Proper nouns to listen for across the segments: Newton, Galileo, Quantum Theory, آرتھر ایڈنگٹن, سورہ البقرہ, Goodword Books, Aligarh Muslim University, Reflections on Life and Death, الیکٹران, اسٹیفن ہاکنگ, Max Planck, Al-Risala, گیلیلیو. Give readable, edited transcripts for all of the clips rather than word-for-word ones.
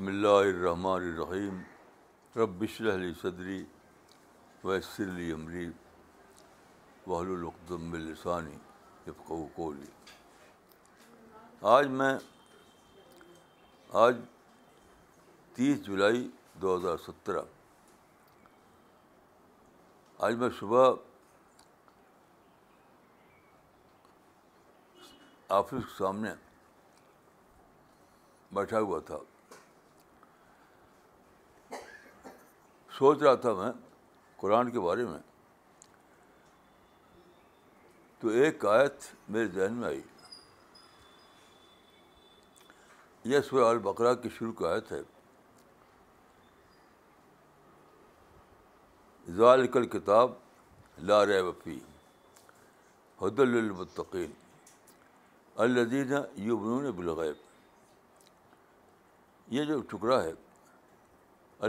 بسم اللہ الرحمن الرحیم رب اشرح لی صدری ویسر لی امری واحلل عقدۃ من لسانی یفقہوا قولی. آج 30 جولائی 2017، آج میں صبح آفس کے سامنے بیٹھا ہوا تھا، سوچ رہا تھا میں قرآن کے بارے میں، تو ایک آیت میرے ذہن میں آئی. یہ سورہ البقرہ کی شروع کی آیت ہے، ذالک الکتاب لا ریب فیہ ھدی للمتقین الذین یؤمنون بالغیب. یہ جو ٹکڑا ہے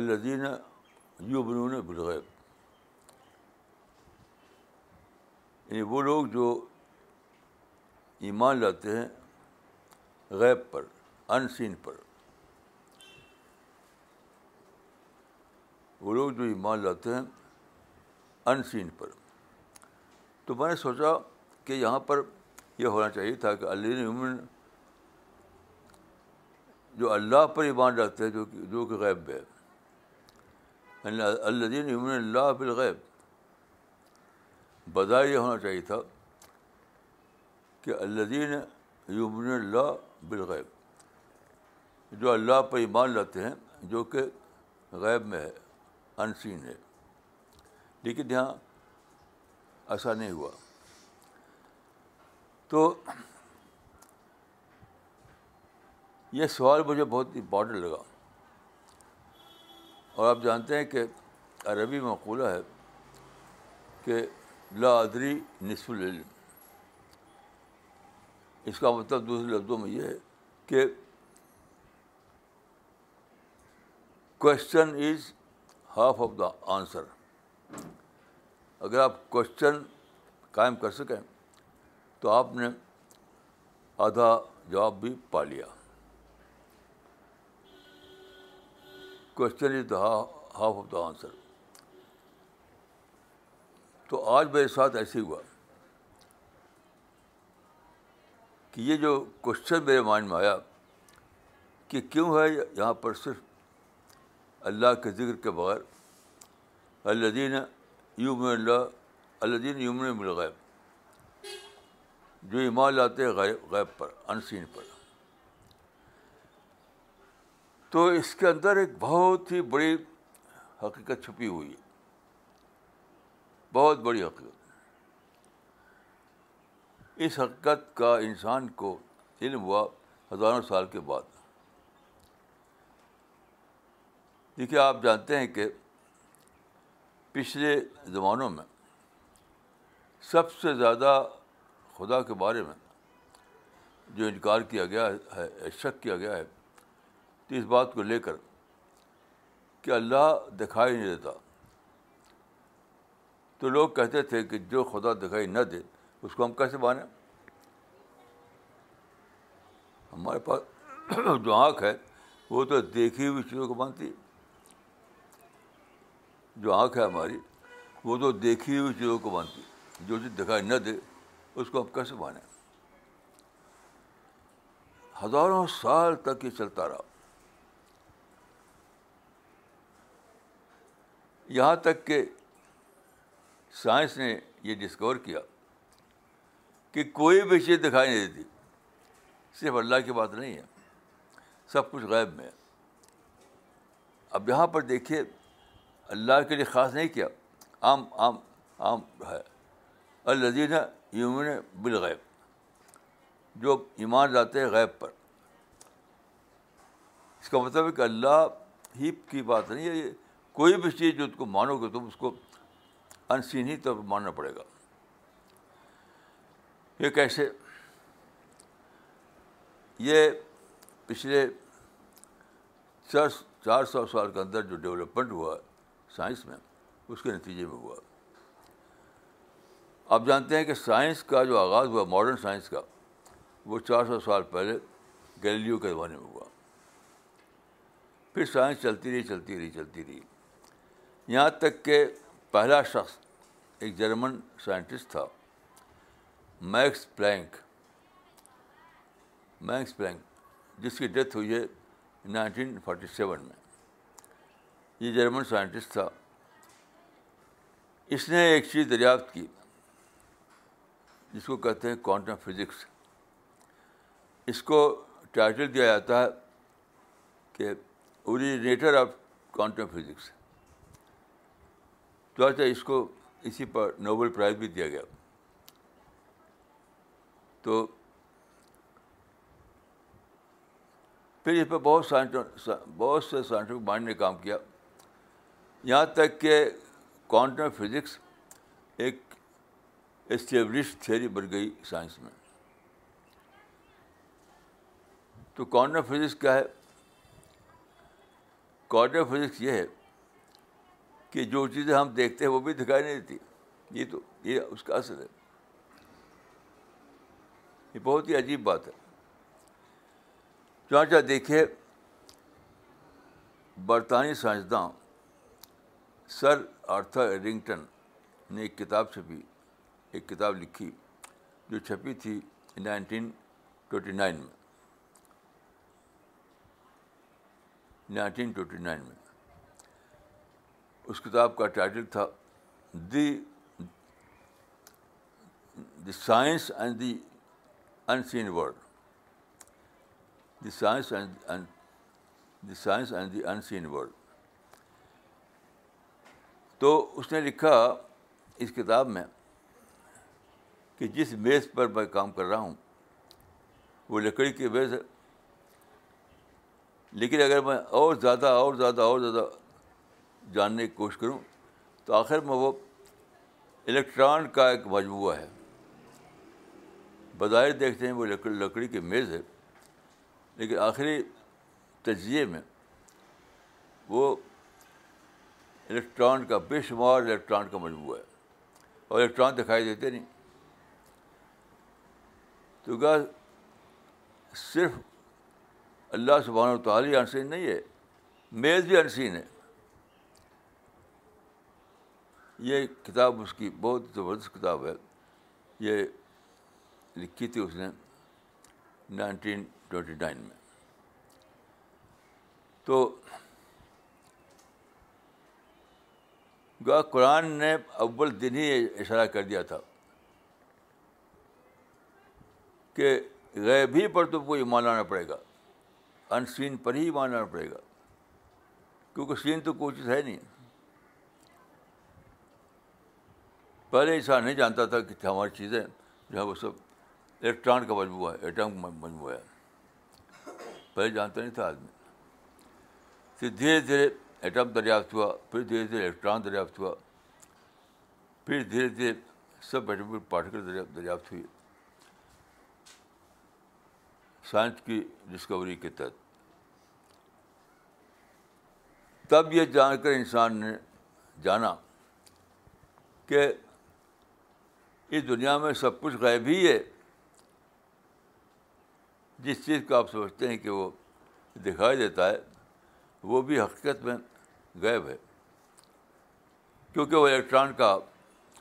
الذین یؤمنون بالغیب، یعنی وہ لوگ جو ایمان لاتے ہیں غیب پر، ان سین پر. وہ لوگ جو ایمان لاتے ہیں ان سین پر. تو میں نے سوچا کہ یہاں پر یہ ہونا چاہیے تھا کہ الذین یؤمنون، جو اللہ پر ایمان رکھتے ہیں جو کہ غیب ہے، الذین یؤمنون اللہ بالغیب. بظاہر یہ ہونا چاہیے تھا کہ الذین یؤمنون اللہ بالغیب، جو اللہ پر ایمان رکھتے ہیں جو کہ غیب میں ہے، انسین ہے. لیکن یہاں ایسا نہیں ہوا. تو یہ سوال مجھے بہت امپورٹنٹ لگا. اور آپ جانتے ہیں کہ عربی مقولہ ہے کہ لا ادری نصف العلم. اس کا مطلب دوسرے لفظوں میں یہ ہے کہ question is half of the answer. اگر آپ کوشچن قائم کر سکیں تو آپ نے آدھا جواب بھی پا لیا. Question is the half of the answer. تو آج میرے ساتھ ایسے ہوا کہ یہ جو کوشچن میرے مائنڈ میں آیا کہ کیوں ہے یہاں پر صرف اللہ کے ذکر کے بغیر الذین یؤمنون بالغیب، جو ایمان لاتے ہیں غیب پر، انسین پر. تو اس کے اندر ایک بہت ہی بڑی حقیقت چھپی ہوئی ہے، بہت بڑی حقیقت. اس حقیقت کا انسان کو علم ہوا ہزاروں سال کے بعد. دیکھیے آپ جانتے ہیں کہ پچھلے زمانوں میں سب سے زیادہ خدا کے بارے میں جو انکار کیا گیا ہے، شک کیا گیا ہے، اس بات کو لے کر کہ اللہ دکھائی نہیں دیتا. تو لوگ کہتے تھے کہ جو خدا دکھائی نہ دے اس کو ہم کیسے مانیں؟ ہمارے پاس جو آنکھ ہے وہ تو دیکھی ہوئی چیزوں کو مانتی ہے. جو آنکھ ہے ہماری وہ تو دیکھی ہوئی چیزوں کو مانتی ہے. جو چیز دکھائی نہ دے اس کو ہم کیسے مانیں؟ ہزاروں سال تک یہ چلتا رہا. یہاں تک کہ سائنس نے یہ ڈسکور کیا کہ کوئی بھی چیز دکھائی نہیں دیتی. صرف اللہ کی بات نہیں ہے، سب کچھ غیب میں ہے. اب یہاں پر دیکھیے، اللہ کے لیے خاص نہیں کیا، عام عام عام ہے. الذین یؤمنون بالغیب، جو ایمان لاتے ہیں غیب پر. اس کا مطلب ہے کہ اللہ ہی کی بات نہیں ہے. یہ کوئی بھی چیز جو اس کو مانو گے تم اس کو انسین ہی طور پر ماننا پڑے گا. یہ کیسے؟ یہ پچھلے 400 سال کے اندر جو ڈیولپمنٹ ہوا سائنس میں، اس کے نتیجے میں ہوا. آپ جانتے ہیں کہ سائنس کا جو آغاز ہوا، ماڈرن سائنس کا، وہ 400 سال پہلے گیلیلیو کے زمانے میں ہوا. پھر سائنس چلتی رہی. یہاں تک کہ پہلا شخص ایک جرمن سائنٹسٹ تھا میکس پلانک، جس کی ڈیتھ ہوئی ہے 1947 میں. یہ جرمن سائنٹسٹ تھا. اس نے ایک چیز دریافت کی جس کو کہتے ہیں کوانٹم فزکس. اس کو ٹائٹل دیا جاتا ہے کہ اوریجنیٹر آف کوانٹم فزکس. تو اچھا اس کو اسی پر نوبل پرائز بھی دیا گیا. تو پھر اس پہ بہت سے سائنٹفک مائنڈ نے کام کیا. یہاں تک کہ کوانٹم فزکس ایک اسٹیبلش تھیوری بن گئی سائنس میں. تو کوانٹم فزکس کیا ہے؟ کوانٹم فزکس یہ ہے کہ جو چیزیں ہم دیکھتے ہیں وہ بھی دکھائی نہیں دیتی. یہ اس کا اثر ہے. یہ بہت ہی عجیب بات ہے. چنانچہ دیکھیے برطانوی سائنسداں سر آرتھر ایڈنگٹن نے ایک کتاب لکھی جو چھپی تھی 1929 میں. 1929 میں اس کتاب کا ٹائٹل تھا the science and the unseen world. تو اس نے لکھا اس کتاب میں کہ جس میز پر میں کام کر رہا ہوں وہ لکڑی کی میز ہے، لیکن اگر میں اور زیادہ جاننے کی کوشش کروں تو آخر میں وہ الیکٹران کا ایک مجموعہ ہے. بظاہر دیکھتے ہیں وہ لکڑی کی میز ہے، لیکن آخری تجزیے میں وہ الیکٹران کا، بے شمار الیکٹران کا مجموعہ ہے، اور الیکٹران دکھائی دیتے نہیں. تو کیا صرف اللہ سبحانہ وتعالی انسین نہیں ہے، میز بھی انسین ہے. یہ کتاب اس کی بہت زبردست کتاب ہے. یہ لکھی تھی اس نے 1929 میں. تو گویا قرآن نے اول دن ہی اشارہ کر دیا تھا کہ غیبی پر تم کو ایمان لانا پڑے گا، انسین پر ہی ایمان لانا پڑے گا، کیونکہ سین تو کوئی چیز ہے نہیں. پہلے انسان نہیں جانتا تھا کہ ہماری چیزیں جو ہے وہ سب الیکٹران کا مجموعہ ہے، ایٹم کا مجموعہ ہے. پہلے جانتا نہیں تھا آدمی. پھر دھیرے دھیرے ایٹم دریافت ہوا، پھر دھیرے دھیرے الیکٹران دریافت ہوا، پھر دھیرے دھیرے سب ایٹمک پارٹیکل دریافت ہوئی سائنس کی ڈسکوری کے تحت. تب یہ جان کر انسان نے جانا کہ اس دنیا میں سب کچھ غائب ہی ہے. جس چیز کو آپ سمجھتے ہیں کہ وہ دکھائی دیتا ہے وہ بھی حقیقت میں غائب ہے، کیونکہ وہ الیکٹران کا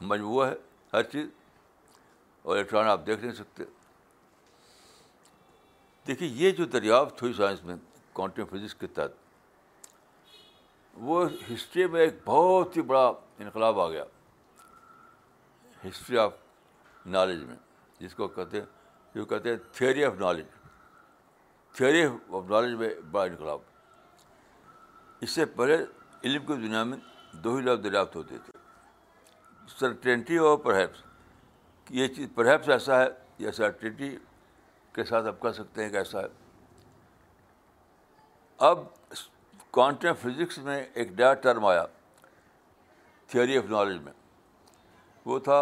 مجموعہ ہے ہر چیز، اور الیکٹران آپ دیکھ نہیں سکتے. دیکھیے یہ جو دریافت ہوئی سائنس میں کوانٹم فزکس کے تحت، وہ ہسٹری میں ایک بہت ہی بڑا انقلاب آ گیا، ہسٹری آف نالج میں، جس کو کہتے ہیں theory of knowledge. Theory of knowledge میں بڑا انقلاب. اس سے پہلے علم کی دنیا میں دو ہی لفظ دریافت ہوتے تھے، سرٹینٹی اور پرہیپس. یہ چیز پرہیپس ایسا ہے یا سرٹینٹی کے ساتھ آپ کہہ سکتے ہیں کہ ایسا ہے. اب کوانٹم فزکس میں ایک نیا ٹرم آیا تھیوری آف نالج میں، وہ تھا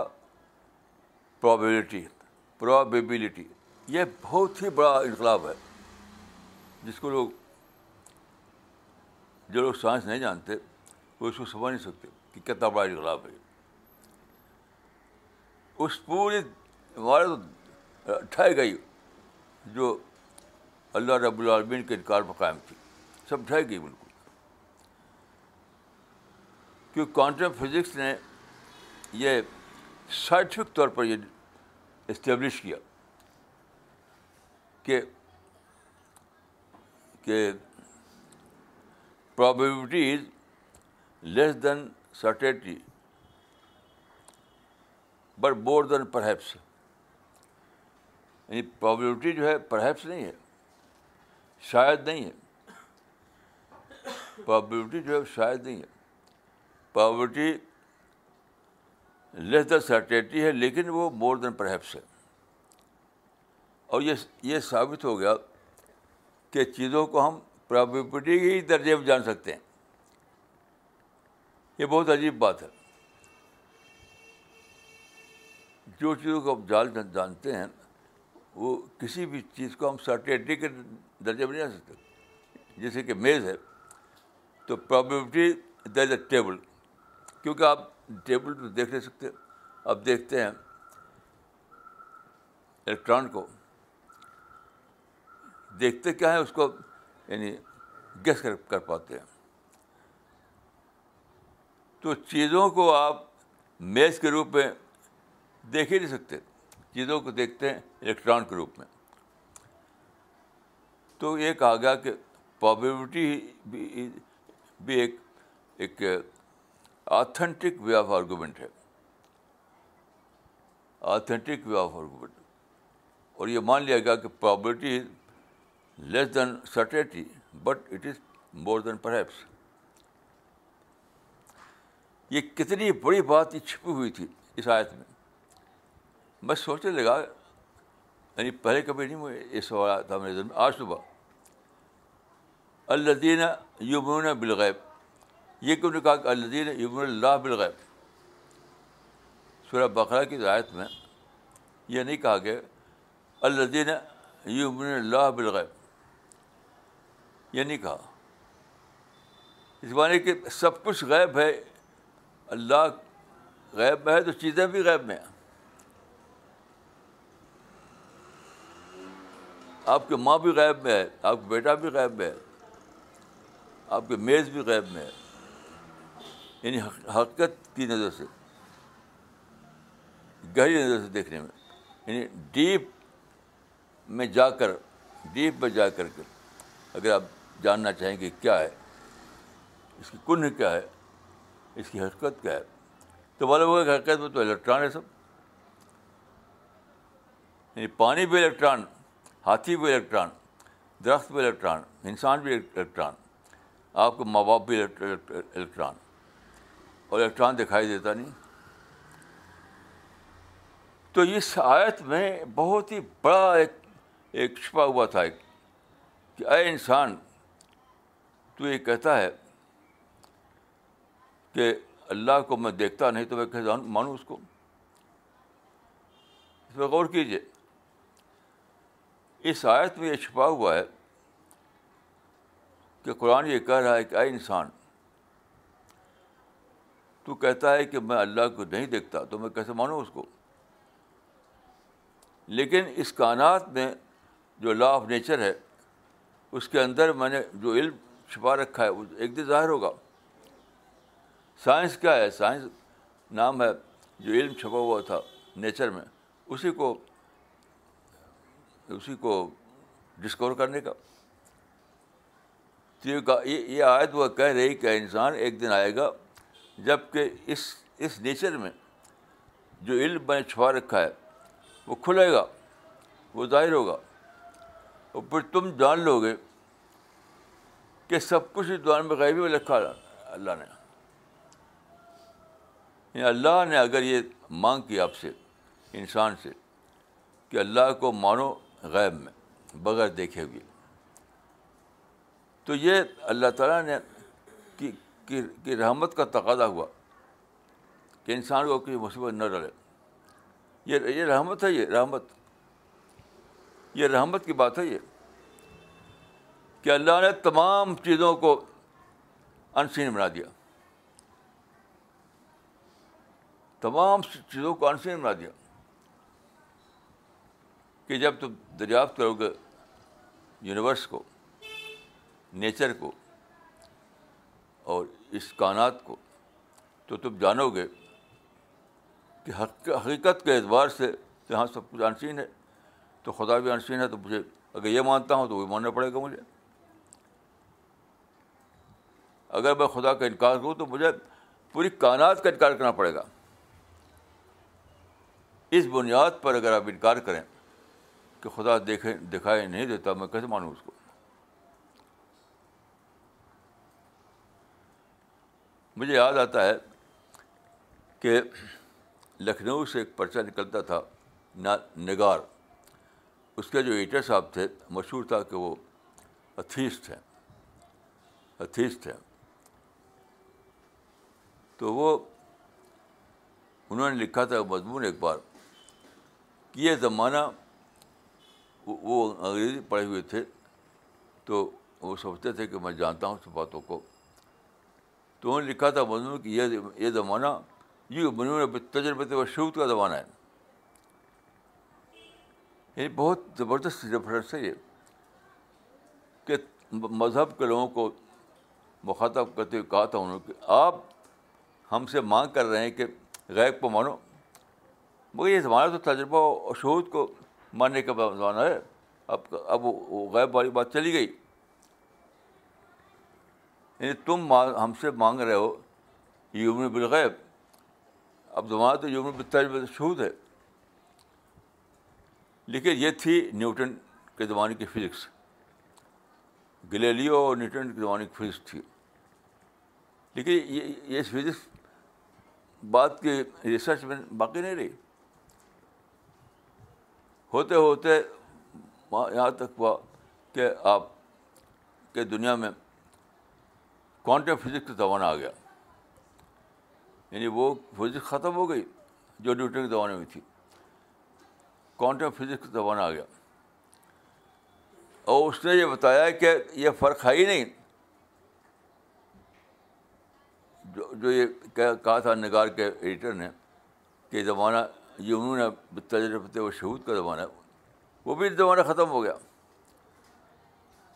پرابیبلٹی. یہ بہت ہی بڑا انقلاب ہے جس کو جو لوگ سائنس نہیں جانتے وہ اس کو سمجھ نہیں سکتے کہ کتنا بڑا انقلاب ہے. اس پوری عمارت ڈھہ گئی جو اللہ رب العالمین کے انکار پر قائم تھی، سب ڈھہ گئی بالکل. کہ کوانٹم فزکس نے یہ سائنٹیفک طور پر یہ اسٹیبلش کیا کہ probability is less than certainty but more than perhaps. یعنی پرابیبلٹی جو ہے پرہیپس نہیں ہے, شاید نہیں ہے, پرابیبلٹی جو ہے شاید نہیں ہے, پرابیبلٹی لیس دین سرٹینٹی ہے لیکن وہ مور دین پرہیپس ہے. اور یہ ثابت ہو گیا کہ چیزوں کو ہم پرابیبلٹی کے ہی درجے میں جان سکتے ہیں. یہ بہت عجیب بات ہے, جو چیزوں کو ہم جانتے ہیں وہ کسی بھی چیز کو ہم سرٹینٹی کے درجے میں نہیں جان سکتے. جیسے کہ میز ہے تو probability there is a table, کیونکہ آپ ٹیبل تو دیکھ نہیں سکتے. آپ دیکھتے ہیں الیکٹران کو, دیکھتے کیا ہے اس کو, یعنی گیس کر پاتے ہیں. تو چیزوں کو آپ میز کے روپ میں دیکھ ہی نہیں سکتے, چیزوں کو دیکھتے ہیں الیکٹران کے روپ میں. تو یہ کہا گیا کہ پرابیبلٹی بھی ایک آتھینٹک وے آف آرگومنٹ ہے, آتھینٹک وے آف آرگومنٹ. اور یہ مان لیا گیا کہ probability less than certainty but it is more than perhaps. یہ کتنی بڑی بات یہ چھپی ہوئی تھی اس آیت میں. میں سوچنے لگا, یعنی پہلے کبھی نہیں مجھے یہ سوال آیا تھا میرے ذہن میں آج صبح. الذین یؤمنون بالغیب, یہ کیوں نے کہا کہ الذین یؤمنون اللہ بالغیب؟ سورہ بقرہ کی آیت میں یہ نہیں کہا گیا الذین یؤمنون اللہ بالغیب, یہ نہیں کہا. اس معنی کہ سب کچھ غیب ہے, اللہ غیب میں ہے تو چیزیں بھی غیب میں ہیں. آپ کی ماں بھی غیب میں ہے, آپ کا بیٹا بھی غیب میں ہے, آپ کی میز بھی غیب میں ہے, یعنی حقیقت کی نظر سے, گہری نظر سے دیکھنے میں, یعنی ڈیپ میں جا کر اگر آپ جاننا چاہیں کہ کیا ہے, اس کی کنہ کیا ہے, اس کی حقیقت کیا ہے, تو معلوم ہوگا کہ حقیقت میں تو الیکٹران ہے سب. یعنی پانی بھی الیکٹران, ہاتھی بھی الیکٹران, درخت بھی الیکٹران, انسان بھی الیکٹران, آپ کے ماں باپ بھی الیکٹران. اور الیکٹران دکھائی دیتا نہیں. تو اس آیت میں بہت ہی بڑا ایک چھپا ہوا تھا کہ اے انسان, تو یہ کہتا ہے کہ اللہ کو میں دیکھتا نہیں تو میں کیسے مانوں اس کو. اس پہ غور کیجیے, اس آیت میں یہ چھپا ہوا ہے کہ قرآن یہ کہہ رہا ہے کہ اے انسان, تو کہتا ہے کہ میں اللہ کو نہیں دیکھتا تو میں کیسے مانوں اس کو. لیکن اس کائنات میں جو لا آف نیچر ہے اس کے اندر میں نے جو علم چھپا رکھا ہے وہ ایک دن ظاہر ہوگا. سائنس کیا ہے؟ سائنس نام ہے جو علم چھپا ہوا تھا نیچر میں, اسی کو ڈسکور کرنے کا. تو یہ آیت وہ کہہ رہی کہ انسان ایک دن آئے گا جب کہ اس نیچر میں جو علم میں چھپا رکھا ہے وہ کھلے گا, وہ ظاہر ہوگا, اور پھر تم جان لو گے کہ سب کچھ اس دوران میں غیبی میں لکھا اللہ نے. یعنی اللہ نے اگر یہ مانگ کی آپ سے, انسان سے, کہ اللہ کو مانو غیب میں بغیر دیکھے ہوئے, تو یہ اللہ تعالیٰ نے کی رحمت کا تقاضا ہوا کہ انسان کو کوئی مصیبت نہ ڈالے. یہ رحمت ہے, یہ رحمت کی بات ہے یہ, کہ اللہ نے تمام چیزوں کو انسین بنا دیا, تمام چیزوں کو انسین بنا دیا. کہ جب تم دریافت کرو گے یونیورس کو, نیچر کو اور اس کائنات کو, تو تم جانو گے کہ حقیقت کے اعتبار سے جہاں سب کچھ انشین ہے تو خدا بھی انشین ہے، تو مجھے اگر یہ مانتا ہوں تو وہ ماننا پڑے گا. مجھے اگر میں خدا کا انکار کروں تو مجھے پوری کائنات کا انکار کرنا پڑے گا. اس بنیاد پر اگر آپ انکار کریں کہ خدا دکھائی نہیں دیتا، میں کیسے مانوں اس کو؟ مجھے یاد آتا ہے کہ لکھنؤ سے ایک پرچہ نکلتا تھا نگار، اس کے جو ایڈیٹر صاحب تھے مشہور تھا کہ وہ اتھیسٹ ہیں. تو وہ انہوں نے لکھا تھا مضمون ایک بار کہ یہ زمانہ، وہ انگریزی پڑھے ہوئے تھے تو وہ سمجھتے تھے کہ میں جانتا ہوں سب باتوں کو، تو انہوں نے لکھا تھا مضمون کہ یہ زمانہ یہ بنو تجربہ و شعور کا زمانہ ہے. یہ بہت زبردست ریفرنس ہے یہ کہ مذہب کے لوگوں کو مخاطب کرتے ہوئے کہا تھا انہوں نے کہ آپ ہم سے مانگ کر رہے ہیں کہ غیب کو مانو، مگر یہ زمانہ تو تجربہ اور شہود کو ماننے کا زمانہ ہے. اب وہ غیب والی بات چلی گئی، یعنی تم ہم سے مانگ رہے ہو یومن بالغیب، اب زمانہ تو یومن بالتجربہ شہود ہے. لیکن یہ تھی نیوٹن کے زمانے کی فزکس، گلیلیو اور نیوٹن کے زمانے کی فزکس تھی. لیکن یہ فزکس بات کی ریسرچ میں باقی نہیں رہی، ہوتے ہوتے یہاں تک ہوا کہ آپ کے دنیا میں کوانٹم فزکس کا زمانہ آ گیا، یعنی وہ فزکس ختم ہو گئی جو نیوٹن کے زمانے میں تھی، کوانٹم فزکس کا زمانہ آ گیا. اور اس نے یہ بتایا کہ یہ فرق ہے ہی نہیں، جو یہ کہا تھا نگار کے ایڈیٹر نے کہ زمانہ یہ انہوں نے تجربہ و شہود کا زمانہ ہے، وہ بھی زمانہ ختم ہو گیا.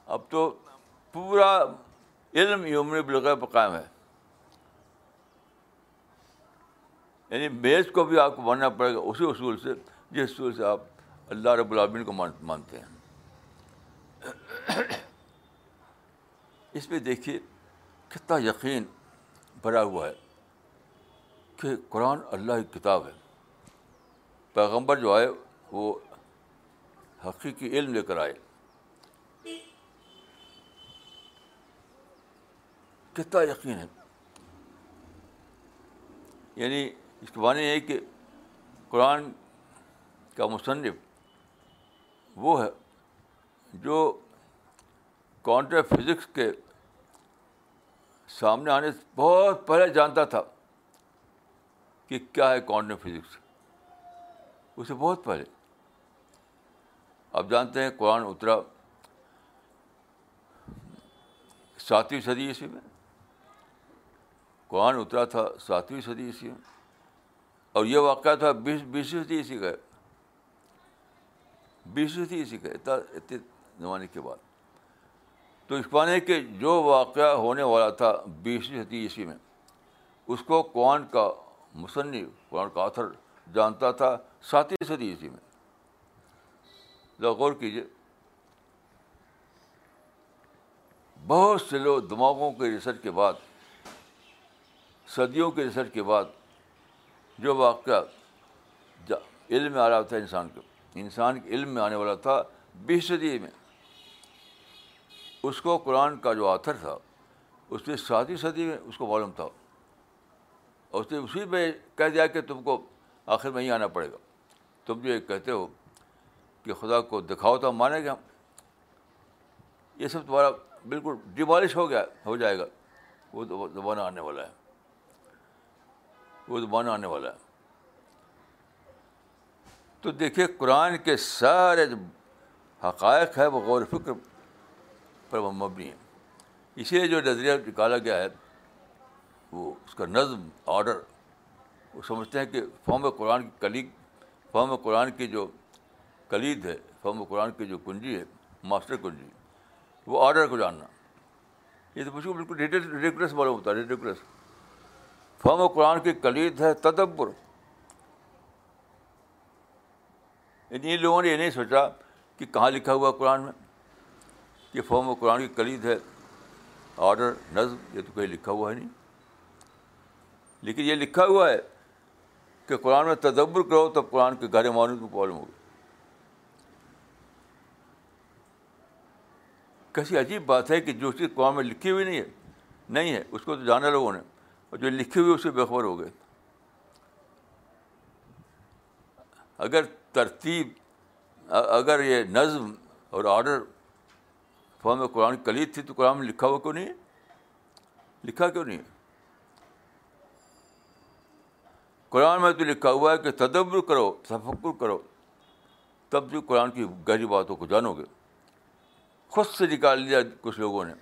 اب تو پورا علم یومن بالغیب پر قائم ہے، یعنی میز کو بھی آپ کو ماننا پڑے گا اسی اصول سے جس اصول سے آپ اللہ رب العالمین کو مانتے ہیں. اس میں دیکھیے کتنا یقین بھرا ہوا ہے کہ قرآن اللہ کی کتاب ہے، پیغمبر جو آئے وہ حقیقی علم لے کر آئے. کتنا یقین ہے، یعنی اس کے معنی ہے کہ قرآن کا مصنف وہ ہے جو کوانٹم فزکس کے سامنے آنے سے بہت پہلے جانتا تھا کہ کیا ہے کوانٹم فزکس، اسے بہت پہلے. آپ جانتے ہیں قرآن اترا 7ویں صدی عیسوی میں، قرآن اترا تھا 7ویں صدی عیسوی میں، اور یہ واقعہ تھا 20ویں صدی عیسوی کا، 20ویں صدی عیسوی کا، اتنے زمانے کے بعد. تو اس معنی کہ جو واقعہ ہونے والا تھا 20ویں صدی عیسوی میں، اس کو قرآن کا مصنف، قرآن کا آتھر جانتا تھا 7ویں صدی عیسوی میں. ذرا غور کیجیے، بہت سے لوگ دماغوں کے ریسرچ کے بعد، صدیوں کے ریسرچ کے بعد جو واقعہ علم میں آ رہا تھا، انسان کے علم میں آنے والا تھا 20ویں صدی میں، اس کو قرآن کا جو آتھر تھا اس نے 7ویں صدی میں اس کو معلوم تھا، اور اس نے اسی پہ کہہ دیا کہ تم کو آخر میں ہی آنا پڑے گا. تم جو یہ کہتے ہو کہ خدا کو دکھاؤ تو ہم مانیں گے، ہم یہ سب تمہارا بالکل ڈیمالش ہو جائے گا. وہ زمانہ آنے والا ہے، تو دیکھیے قرآن کے سارے جو حقائق ہے وہ غور فکر پر مبنی ہے. اسی لیے جو نظریہ نکالا گیا ہے وہ اس کا نظم، آرڈر، وہ سمجھتے ہیں کہ فہم قرآن کی جو کنجی ہے، ماسٹر کنجی، وہ آرڈر کو جاننا. یہ تو مجھ کو بالکل ریڈیکولس معلوم ہوتا ہے، ریڈیکولس. فہم و قرآن کی کلید ہے تدبر. ان لوگوں نے یہ نہیں سوچا کہ کہاں لکھا ہوا قرآن میں یہ فہم و قرآن کی کلید ہے آرڈر نظم، یہ تو کہیں لکھا ہوا ہے نہیں. لیکن یہ لکھا ہوا ہے کہ قرآن میں تدبر کرو تب قرآن کے گہرے معنی کو معلوم ہوگا. کیسی عجیب بات ہے کہ جو چیز قرآن میں لکھی ہوئی نہیں ہے اس کو تو جانا لوگوں نے، اور جو لکھی ہوئی اس سے بے خبر ہو گئے. اگر ترتیب، اگر یہ نظم اور آرڈر فہم قرآن کلید تھی تو قرآن میں لکھا ہوا کیوں نہیں ہے؟ لکھا کیوں نہیں ہے؟ قرآن میں تو لکھا ہوا ہے کہ تدبر کرو، تفکر کرو، تب جو قرآن کی گہری باتوں کو جانو گے. خود سے نکال لیا کچھ لوگوں نے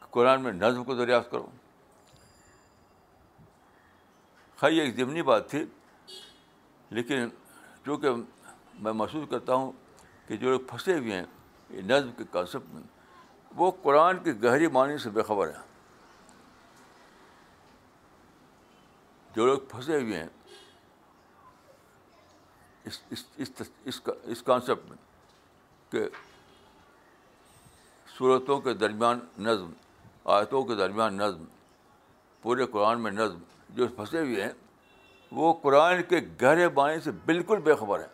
کہ قرآن میں نظم کو دریافت کرو. خیر ایک ضمنی بات تھی، لیکن چونکہ میں محسوس کرتا ہوں کہ جو لوگ پھنسے ہوئے ہیں نظم کے کانسیپٹ میں وہ قرآن کے گہری معنی سے بے خبر ہیں. جو لوگ پھنسے ہوئے ہیں اس اس اس اس اس کانسیپٹ میں کہ صورتوں کے درمیان نظم، آیتوں کے درمیان نظم، پورے قرآن میں نظم، جو پھنسے ہوئے ہیں وہ قرآن کے گہرے معنی سے بالکل بے خبر ہیں.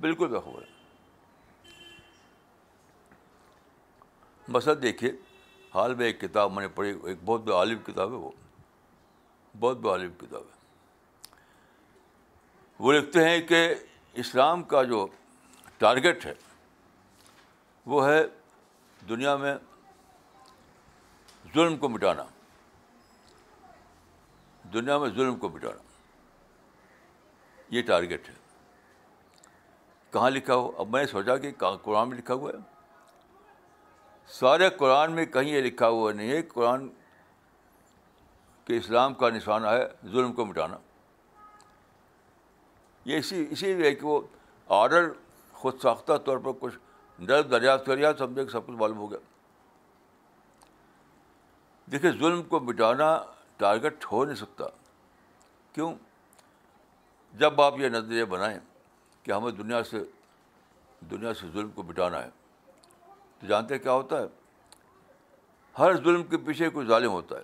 بالکل بے خبر ہیں. مثلا دیکھیے، حال میں ایک کتاب میں نے پڑھی، ایک بہت بے عالم کتاب ہے، وہ بہت بالغ کتاب ہے. وہ لکھتے ہیں کہ اسلام کا جو ٹارگیٹ ہے وہ ہے دنیا میں ظلم کو مٹانا، دنیا میں ظلم کو مٹانا، یہ ٹارگیٹ ہے. کہاں لکھا ہو؟ اب میں نے سوچا کہ قرآن میں لکھا ہوا ہے. سارے قرآن میں کہیں یہ لکھا ہوا نہیں ہے قرآن کہ اسلام کا نشانہ ہے ظلم کو مٹانا. یہ اسی لیے کہ وہ آرڈر خود ساختہ طور پر کچھ نظم دریافت کر لیا، سمجھے کہ سب کچھ معلوم ہو گیا. دیکھیے ظلم کو مٹانا ٹارگٹ ہو نہیں سکتا. کیوں؟ جب آپ یہ نظریہ بنائیں کہ ہمیں دنیا سے ظلم کو مٹانا ہے تو جانتے کیا ہوتا ہے؟ ہر ظلم کے پیچھے کوئی ظالم ہوتا ہے.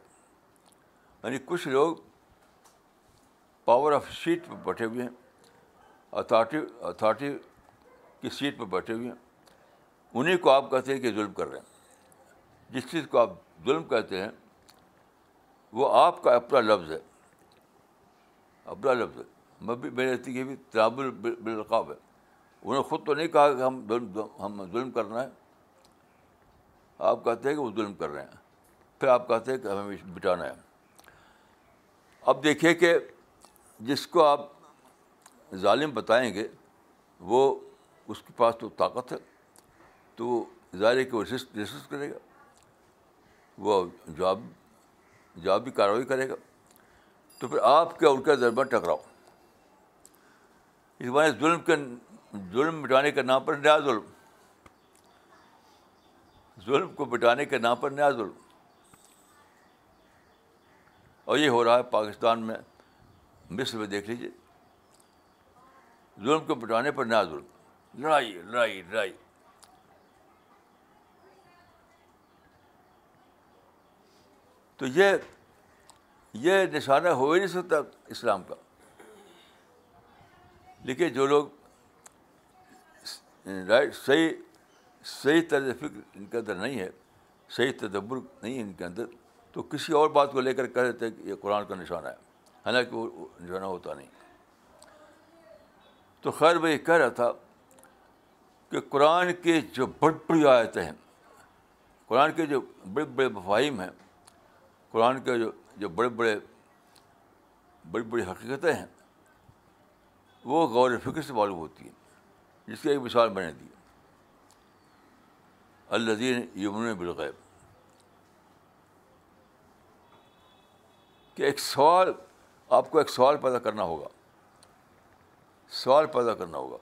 یعنی کچھ لوگ پاور آف سیٹ پہ بیٹھے ہوئے ہیں، اتھارٹی کی سیٹ پہ بیٹھے ہوئے ہیں، انہیں کو آپ کہتے ہیں کہ ظلم کر رہے ہیں. جس چیز کو آپ ظلم کہتے ہیں وہ آپ کا اپنا لفظ ہے، اپنا لفظ ہے. میرے نتیجے بھی تناول باللقاب ہے. انہوں نے خود تو نہیں کہا کہ ہم ظلم کرنا ہے، آپ کہتے ہیں کہ وہ ظلم کر رہے ہیں، پھر آپ کہتے ہیں کہ ہمیں مٹانا ہے. اب دیکھیے کہ جس کو آپ ظالم بتائیں گے وہ اس کے پاس تو طاقت ہے، تو وہ ظاہر کہ وہ ریسسٹ کرے گا، وہ جواب بھی کارروائی کرے گا. تو پھر آپ کے اور ان کا درمیان ٹکراؤ. اس بارے ظلم مٹانے کے نام پر نیا ظلم، ظلم کو مٹانے کے نام پر نیا ظلم. اور یہ ہو رہا ہے پاکستان میں، مصر میں دیکھ لیجیے. ظلم کو مٹانے پر نیا ظلم، لڑائی لڑائی لڑائی. تو یہ نشانہ ہو ہی نہیں سکتا اسلام کا. لیکن جو لوگ صحیح طرز فکر ان کے اندر نہیں ہے، صحیح تدبر نہیں ہے ان کے اندر، تو کسی اور بات کو لے کر کہہ دیتے ہیں کہ یہ قرآن کا نشانہ ہے، حالانکہ وہ نشانہ ہوتا نہیں. تو خیر میں یہ کہہ رہا تھا کہ قرآن کے جو بڑی بڑی آیتیں ہیں، قرآن کے جو بڑے بڑے مفاہیم ہیں، قرآن کے جو بڑی بڑی حقیقتیں ہیں، وہ غور فکر سے معلوم ہوتی ہیں. جس کی ایک مثال میں نے دی، الذین یؤمنون بالغیب، کہ آپ کو ایک سوال پیدا کرنا ہوگا، سوال پیدا کرنا ہوگا.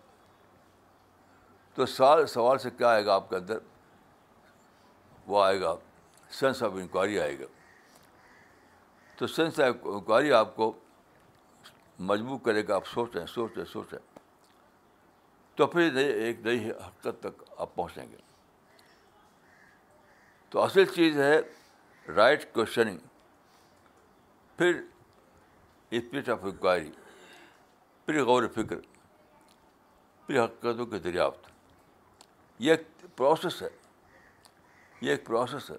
تو سوال سے کیا آئے گا آپ کے اندر؟ وہ آئے گا سینس آف انکوائری آئے گا. تو سینس انکوائری آپ کو مجبور کرے گا آپ سوچیں سوچیں سوچیں تو پھر ایک نئی حقیقت تک آپ پہنچیں گے. تو اصل چیز ہے رائٹ کوشچننگ, پھر اسپرٹ آف انکوائری, پھر غور فکر, پھر حقیقتوں کی دریافت. یہ ایک پروسیس ہے, یہ ایک پروسیس ہے.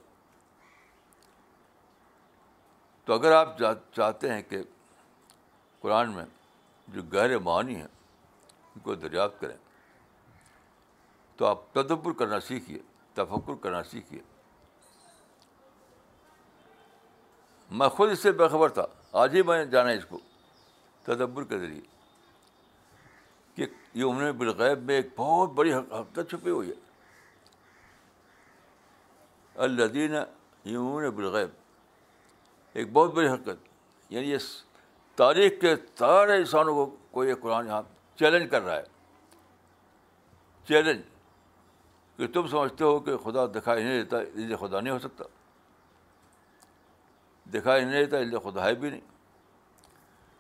تو اگر آپ چاہتے ہیں کہ قرآن میں جو گہرے معانی ہیں ان کو دریافت کریں تو آپ تدبر کرنا سیکھیے, تفکر کرنا سیکھیے. میں خود اس سے بےخبر تھا, آج ہی میں جانا اس کو تدبر کے ذریعے کہ یہ عمر بالغیب میں ایک بہت بڑی حقیقت چھپی ہوئی ہے. الذین یؤمنون بالغیب ایک بہت بڑی حقیقت, یعنی یہ تاریخ کے سارے انسانوں کو یہ قرآن یہاں چیلنج کر رہا ہے. چیلنج کہ تم سمجھتے ہو کہ خدا دکھائی نہیں دیتا اس لیے خدا نہیں ہو سکتا, دکھائی نہیں دیتا اس لیے خدا ہے بھی نہیں.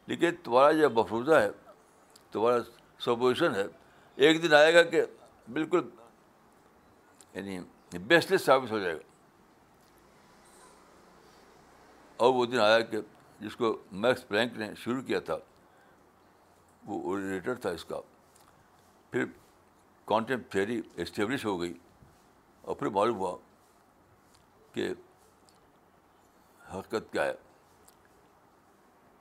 لیکن تمہارا یہ مفروضہ ہے, تمہارا سپوزیشن ہے, ایک دن آئے گا کہ بالکل یعنی بیسلیس ثابت ہو جائے گا. اور وہ دن آیا کہ جس کو میکس پلانک نے شروع کیا تھا, وہ اوریجنیٹر تھا اس کا. پھر کوانٹم تھیوری اسٹیبلش ہو گئی اور پھر معلوم ہوا کہ حقیقت کیا ہے.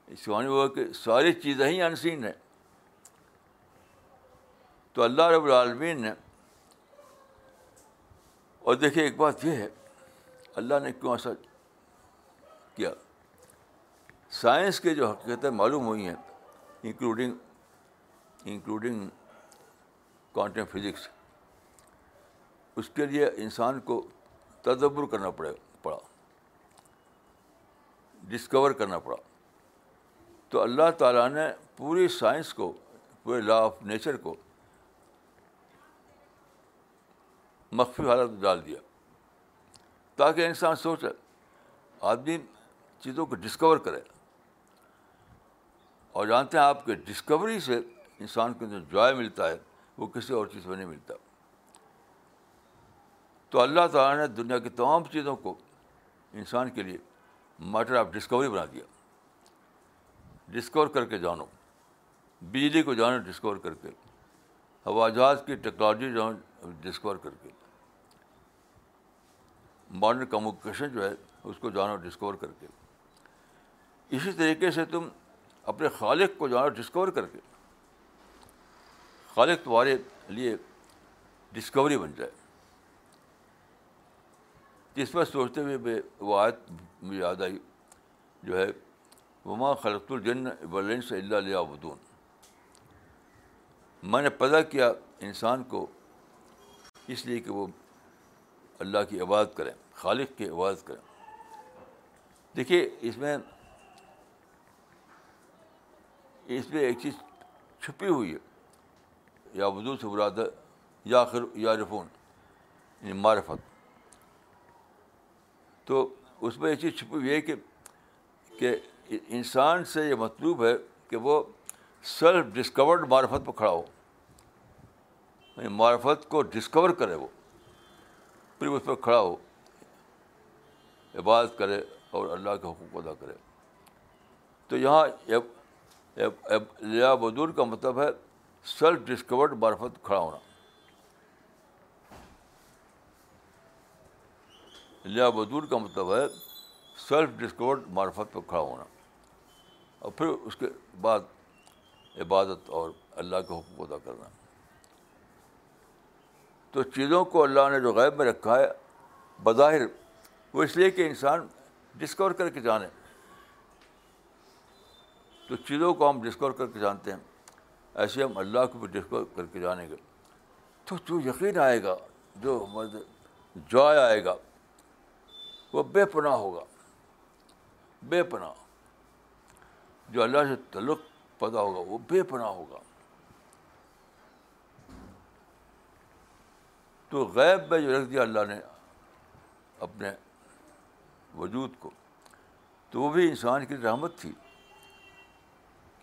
اس معنی ہوا کہ ساری چیزیں ہی انسین ہیں. تو اللہ رب العالمین نے, اور دیکھیے ایک بات یہ ہے اللہ نے کیوں ایسا کیا. سائنس کے جو حقیقتیں معلوم ہوئی ہیں انکلوڈنگ کوانٹم فزکس, اس کے لیے انسان کو تدبر کرنا پڑا, ڈسکور کرنا پڑا. تو اللہ تعالیٰ نے پوری سائنس کو, پورے لا آف نیچر کو مخفی حالت میں ڈال دیا تاکہ انسان سوچے, آدمی چیزوں کو ڈسکور کرے. اور جانتے ہیں آپ کے ڈسکوری سے انسان کو جو جوائے ملتا ہے وہ کسی اور چیز میں نہیں ملتا. تو اللہ تعالیٰ نے دنیا کی تمام چیزوں کو انسان کے لیے میٹر آف ڈسکوری بنا دیا. ڈسکور کر کے جانو, بجلی کو جانو ڈسکور کر کے, ہوا جہاز کی ٹیکنالوجی جانو ڈسکور کر کے, ماڈرن کمیونیکیشن جو ہے اس کو جانو ڈسکور کر کے. اسی طریقے سے تم اپنے خالق کو جانو ڈسکور کر کے, خالق تمہارے لیے ڈسکوری بن جائے. اس پر سوچتے ہوئے وہ آیت مجھے یاد آئی جو ہے وما خلقت الجن والانس الا لیعبدون, میں نے پیدا کیا انسان کو اس لیے کہ وہ اللہ کی عبادت کریں, خالق کی عبادت کریں. دیکھیے اس میں ایک چیز چھپی ہوئی ہے. یا وضو سے براد ہے یا رفون یعنی معرفت. تو اس میں ایک چیز چھپی ہوئی ہے کہ انسان سے یہ مطلوب ہے کہ وہ سیلف ڈسکورڈ معرفت پر کھڑا ہو, یعنی معرفت کو ڈسکور کرے وہ, پھر اس پر کھڑا ہو, عبادت کرے اور اللہ کے حقوق ادا کرے. تو یہاں لیا بدول کا مطلب ہے سیلف ڈسکورڈ معرفت کھڑا ہونا. لیا بدول کا مطلب ہے سیلف ڈسکورڈ معرفت پر کھڑا ہونا اور پھر اس کے بعد عبادت اور اللہ کے حقوق ادا کرنا. تو چیزوں کو اللہ نے جو غیب میں رکھا ہے بظاہر, وہ اس لیے کہ انسان ڈسکور کر کے جانے. تو چیزوں کو ہم ڈسکور کر کے جانتے ہیں, ایسے ہم اللہ کو بھی ڈسکور کر کے جانیں گے. تو جو یقین آئے گا, جو جوائے آئے گا, وہ بے پناہ ہوگا, بے پناہ. جو اللہ سے تعلق پیدا ہوگا وہ بے پناہ ہوگا. تو غیب میں جو رکھ دیا اللہ نے اپنے وجود کو, تو وہ بھی انسان کی رحمت تھی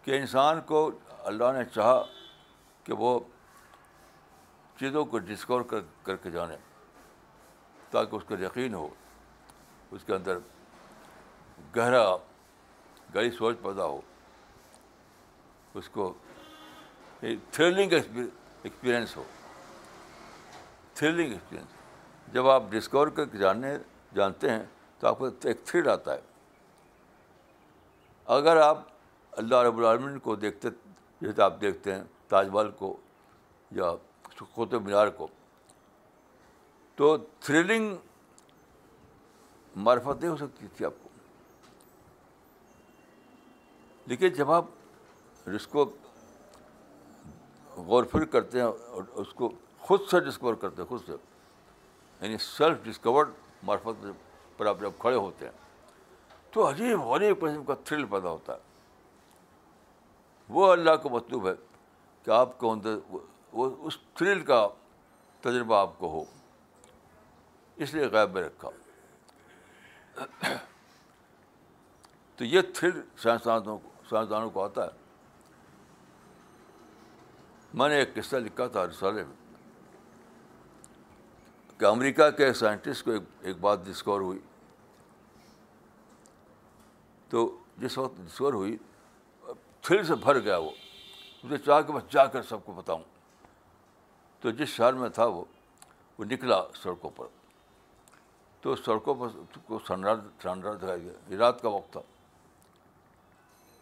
کہ انسان کو اللہ نے چاہا کہ وہ چیزوں کو ڈسکور کر کے جانے تاکہ اس کو یقین ہو, اس کے اندر گہری سوچ پیدا ہو, اس کو تھرلنگ ایکسپیرئنس ہو. تھرلنگ ایکسپیرئنس جب آپ ڈسکور کر کے جانتے ہیں تو آپ کو ایک تھرل آتا ہے. اگر آپ اللہ رب العالمین کو دیکھتے جیسے آپ دیکھتے ہیں تاج محل کو یا قطب مینار کو, تو تھرلنگ معرفت نہیں ہو سکتی تھی آپ کو. لیکن جب آپ اس کو غور فکر کرتے ہیں اور اس کو خود سے ڈسکور کرتے ہیں, خود سے یعنی سیلف ڈسکورڈ معرفت پر آپ جب کھڑے ہوتے ہیں تو عجیب غریب قسم کا تھرل پیدا ہوتا ہے. وہ اللہ کو مطلوب ہے کہ آپ کو اندر وہ اس تھرل کا تجربہ آپ کو ہو, اس لیے غائب میں رکھا. تو یہ تھرل سائنسدانوں کو آتا ہے. میں نے ایک قصہ لکھا تھا رسالے میں کہ امریکہ کے سائنٹسٹ کو ایک بات ڈسکور ہوئی, تو جس وقت ڈسکور ہوئی تھرل سے بھر گیا وہ, مجھے چاہ کہ بس جا کر سب کو بتاؤں. تو جس شہر میں تھا وہ نکلا سڑکوں پر, تو سڑکوں پر سنراج دکھائی دیا. یہ رات کا وقت تھا,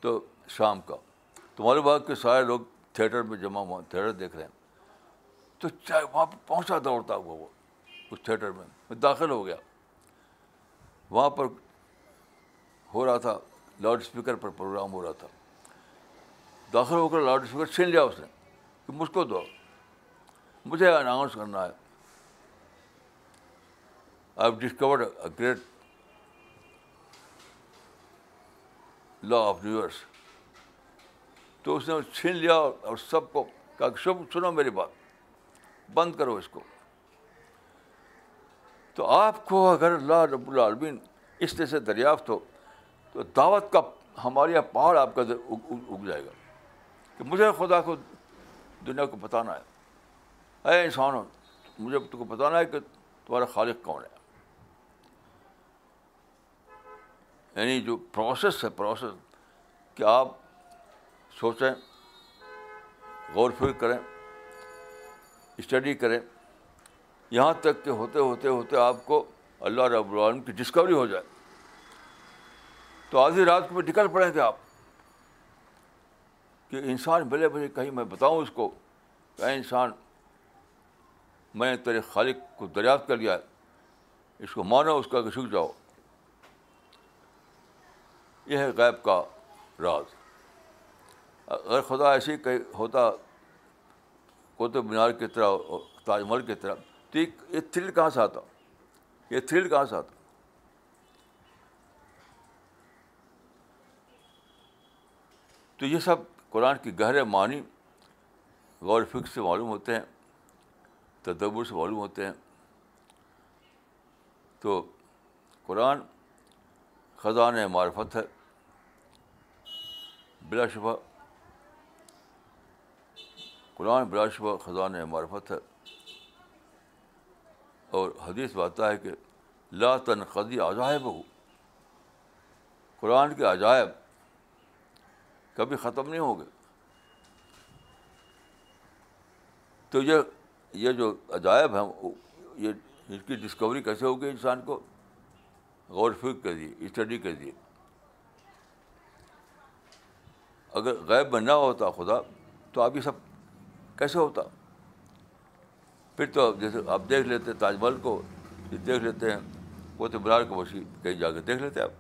تو شام کا, تو ہمارے باغ کے سارے لوگ تھیٹر میں جمع ہوا, تھیٹر دیکھ رہے ہیں. تو چاہے وہاں پہ پہنچا دوڑتا ہوا وہ اس تھیٹر میں داخل ہو گیا. وہاں پر ہو رہا تھا لاؤڈ اسپیکر پر پروگرام ہو رہا تھا, داخل ہو کر لاؤڈ اسپیکر چھین لیا اس نے کہ مجھ کو دو, مجھے اناؤنس کرنا ہے, I have discovered a great law of universe. تو اس نے چھین لیا اور سب کو کہا کہ سب سنو میری بات, بند کرو اس کو. تو آپ کو اگر اللہ رب العالمین اس طرح سے دریافت ہو تو دعوت کا ہمارے یہاں پہاڑ آپ کا اگ جائے گا کہ مجھے خدا کو دنیا کو بتانا ہے, اے انسانوں مجھے تم کو بتانا ہے کہ تمہارا خالق کون ہے. یعنی جو پروسیس ہے, پروسیس کہ آپ سوچیں, غور فکر کریں, اسٹڈی کریں, یہاں تک کہ ہوتے ہوتے ہوتے آپ کو اللہ رب العالمین کی ڈسکوری ہو جائے. تو آدھی رات کو نکل پڑیں گے آپ کہ انسان بھلے بھلے کہیں میں بتاؤں اس کو کہ اے انسان میں نے تیرے خالق کو دریافت کر لیا ہے, اس کو مانو, اس کا کہ سیکھ جاؤ. یہ ہے غیب کا راز. اگر خدا ایسے ہی کہ ہوتا قطب مینار کی طرح, تاج محل کی طرح, تو یہ تھرل کہاں سے آتا, یہ تھرل کہاں سے آتا. تو یہ سب قرآن کی گہرے معنی غور فکر سے معلوم ہوتے ہیں, تدبر سے معلوم ہوتے ہیں. تو قرآن خزانہ معرفت ہے بلا شبہ, قرآن بلا شبہ خزانہ معرفت ہے. اور حدیث میں آتا ہے کہ لا تنقضی عجائبہ, قرآن کے عجائب کبھی ختم نہیں ہوں گے. تو یہ جو عجائب ہیں, یہ اس کی ڈسکوری کیسے ہوگی انسان کو غور فکر کر دیے, اسٹڈی کر دیے. اگر غیب میں نہ ہوتا خدا تو آپ یہ سب کیسے ہوتا. پھر تو جیسے آپ دیکھ لیتے تاج محل کو, دیکھ لیتے ہیں قطب مینار کو, وسیع کہیں جا کے دیکھ لیتے آپ.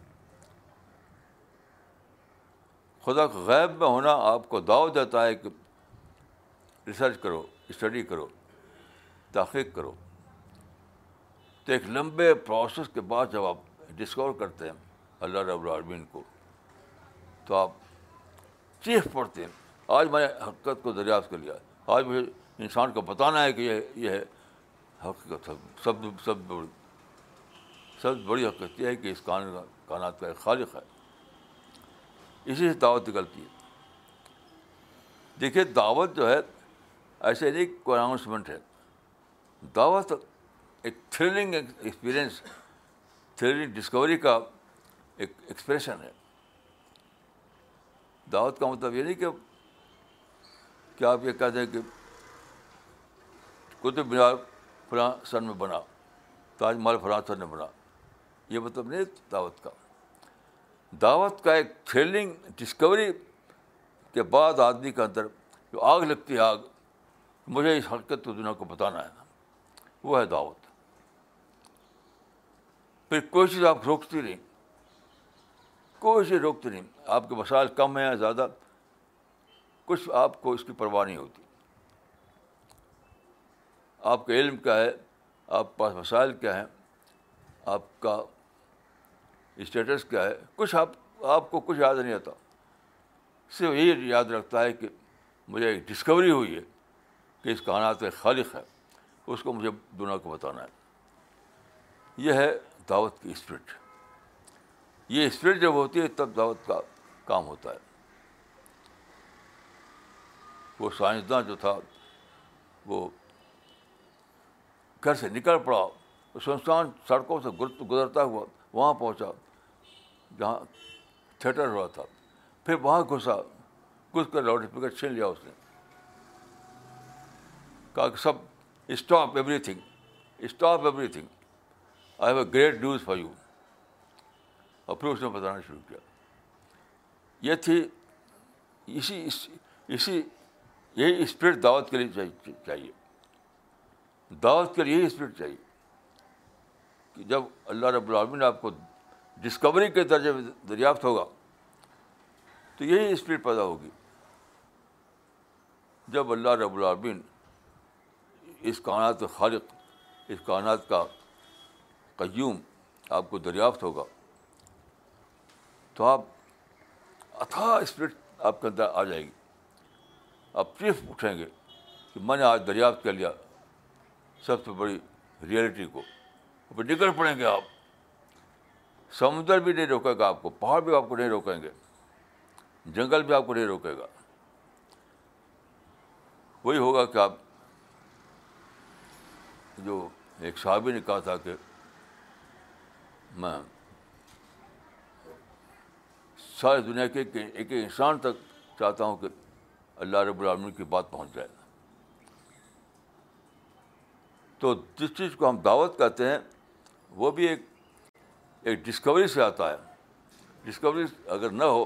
خدا کو غیب میں ہونا آپ کو دعوت دیتا ہے کہ ریسرچ کرو, اسٹڈی کرو, تحقیق کرو. تو ایک لمبے پروسیس کے بعد جب آپ ڈسکور کرتے ہیں اللہ رب العالمین کو تو آپ چیخ پڑتے ہیں, آج میں نے حقیقت کو دریافت کر لیا, آج مجھے انسان کو بتانا ہے کہ یہ ہے حقیقت. سب بڑی حقیقت یہ ہے کہ اس قانون کا کائنات کا ایک خالق ہے. اسی سے دعوت نکلتی ہے. دیکھیے دعوت جو ہے ایسے نہیں کوئی اناؤنسمنٹ ہے, دعوت ایک تھرلنگ ایکسپیرئنس, تھرلنگ ڈسکوری کا ایک ایکسپریشن ہے. دعوت کا مطلب یہ نہیں کہ آپ یہ کہتے ہیں کہ قطب مینار فلاں سن میں بنا, تاج محل فلاں سن میں بنا, یہ مطلب نہیں دعوت کا. دعوت کا ایک تھرلنگ ڈسکوری کے بعد آدمی کے اندر جو آگ لگتی ہے, آگ مجھے اس حقیقت کو دنیا کو بتانا ہے, وہ ہے دعوت. پھر کوئی چیز آپ روکتی نہیں, کوئی چیز روکتی نہیں. آپ کے وسائل کم ہیں یا زیادہ, کچھ آپ کو اس کی پرواہ نہیں ہوتی. آپ کا علم کیا ہے, آپ کے پاس وسائل کیا ہیں, آپ کا اسٹیٹس کیا ہے, کچھ آپ کو کچھ یاد نہیں آتا. صرف یہ یاد رکھتا ہے کہ مجھے ایک ڈسکوری ہوئی ہے کہ اس کائنات کا خالق ہے, اس کو مجھے دنیا کو بتانا ہے. یہ ہے دعوت کی اسپرٹ. یہ اسپرٹ جب ہوتی ہے تب دعوت کا کام ہوتا ہے. وہ سائنسداں جو تھا وہ گھر سے نکل پڑا, سنسان سڑکوں سے گزرتا ہوا وہاں پہنچا جہاں تھیٹر ہوا تھا, پھر وہاں گھسا, گھس کر لاؤڈ اسپیکر چھین لیا. اس نے کہا کہ سب stop everything, stop everything, I have a great news for you. اور پھر اس نے بتانا شروع کیا. یہ تھی اسی یہی اسپرٹ دعوت کے لیے چاہیے. دعوت کے لیے یہی اسپرٹ چاہیے کہ جب اللہ رب العالمین آپ کو ڈسکوری کے درجے میں دریافت ہوگا تو یہی اسپرٹ پیدا ہوگی. جب اللہ رب العالمین اس کائنات کا خالق, اس کائنات کا قیوم آپ کو دریافت ہوگا تو آپ اتھا اسپرٹ آپ کے اندر آ جائے گی. آپ چیف اٹھیں گے کہ میں نے آج دریافت کر لیا سب سے بڑی ریئلٹی کو. پھر نکل پڑیں گے آپ, سمندر بھی نہیں روکے گا آپ کو, پہاڑ بھی آپ کو نہیں روکیں گے, جنگل بھی آپ کو نہیں روکے گا. وہی ہوگا کہ آپ جو ایک صحابی نے کہا تھا کہ میں ساری دنیا کے ایک انسان تک چاہتا ہوں کہ اللہ رب العالمین کی بات پہنچ جائے. تو جس چیز کو ہم دعوت کہتے ہیں وہ بھی ایک ڈسکوری سے آتا ہے. ڈسکوری اگر نہ ہو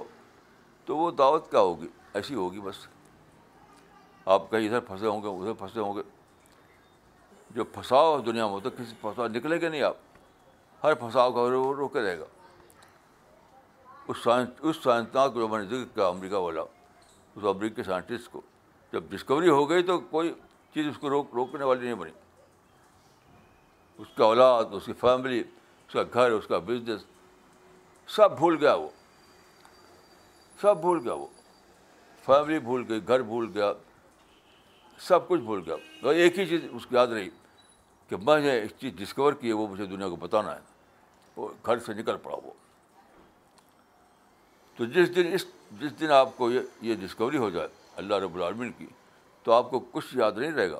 تو وہ دعوت کیا ہوگی, ایسی ہوگی بس. آپ کہیں ادھر پھنسے ہوں گے, ادھر پھنسے ہوں گے, جو پھنساؤ دنیا میں تو کسی پھنساؤ نکلے گا نہیں. آپ ہر پھنساؤ کا وہ روکے رہے گا. اس سائنسداں کو جو میں نے ذکر کیا, امریکہ والا, اس امریکی سائنٹسٹ کو جب ڈسکوری ہو گئی تو کوئی چیز اس کو روکنے والی نہیں بنی. اس کا اولاد, اس کی فیملی, اس کا گھر, اس کا بزنس, سب بھول گیا. وہ سب بھول گیا. وہ فیملی بھول گئی, گھر بھول گیا, سب کچھ بھول گیا. اور ایک ہی چیز اس کو یاد رہی کہ میں نے ایک چیز ڈسکور کی ہے, وہ مجھے دنیا کو بتانا ہے. وہ گھر سے نکل پڑا وہ. تو جس دن آپ کو یہ ڈسکوری ہو جائے اللہ رب العالمین کی تو آپ کو کچھ یاد نہیں رہے گا.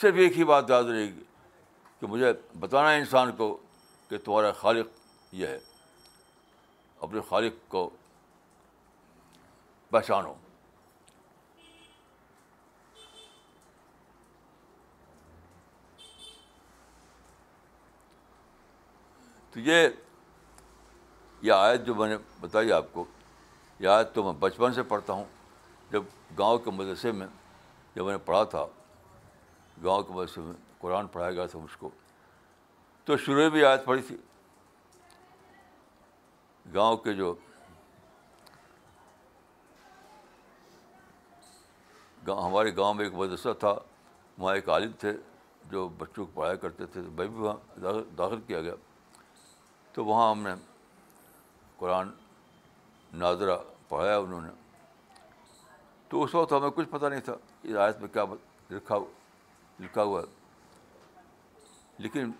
صرف ایک ہی بات یاد رہے گی کہ مجھے بتانا ہے انسان کو کہ تمہارا خالق یہ ہے, اپنے خالق کو پہچانو. تو یہ آیت جو میں نے بتائی آپ کو, یہ آیت تو میں بچپن سے پڑھتا ہوں. جب گاؤں کے مدرسے میں جب میں نے پڑھا تھا, گاؤں کے مدرسے میں قرآن پڑھایا گیا تھا مجھ کو, تو شروع بھی آیت پڑھی تھی. گاؤں کے جو ہمارے گاؤں میں ایک مدرسہ تھا, وہاں ایک عالم تھے جو بچوں کو پڑھایا کرتے تھے, تو میں بھی وہاں داخل کیا گیا. تو وہاں ہم نے قرآن ناظرہ پڑھایا انہوں نے. تو اس وقت ہمیں کچھ پتہ نہیں تھا اس آیت میں کیا لکھا ہوا ہے, لیکن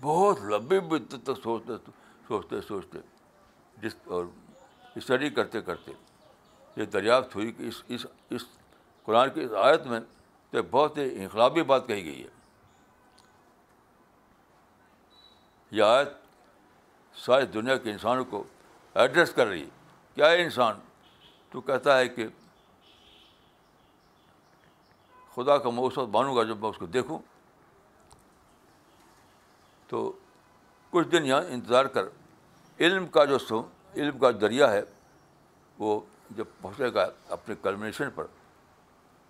بہت لمبی مدت تک سوچتے جس اور اسٹڈی کرتے کرتے یہ دریافت ہوئی کہ اس قرآن کی اس آیت میں تو بہت ہی انقلابی بات کہی گئی ہے. یہ آیت ساری دنیا کے انسانوں کو ایڈریس کر رہی ہے. کیا ہے انسان؟ تو کہتا ہے کہ خدا کا میں اس وقت مانوں گا جب میں اس کو دیکھوں. تو کچھ دن یہاں انتظار کر علم کا دریا ہے وہ جب پہنچے گا اپنے کلمنیشن پر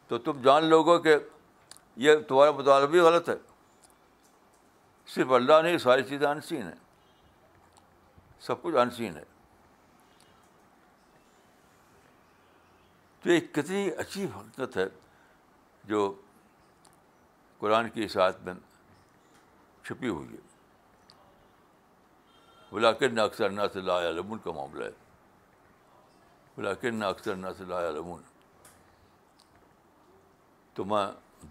تو تم جان لو گے کہ یہ تمہارا مطالبہ بھی غلط ہے. صرف اللہ نہیں، ساری چیزیں انسین ہیں، سب کچھ انسین ہے. تو یہ کتنی اچھی حقیقت ہے جو قرآن کی اس آیت میں چھپی ہوئی ہے. بلاکن اکثر نا صلی اللہ علمون کا معاملہ ہے. بلاکن اکثر نا صلی اللہ علمون. تو میں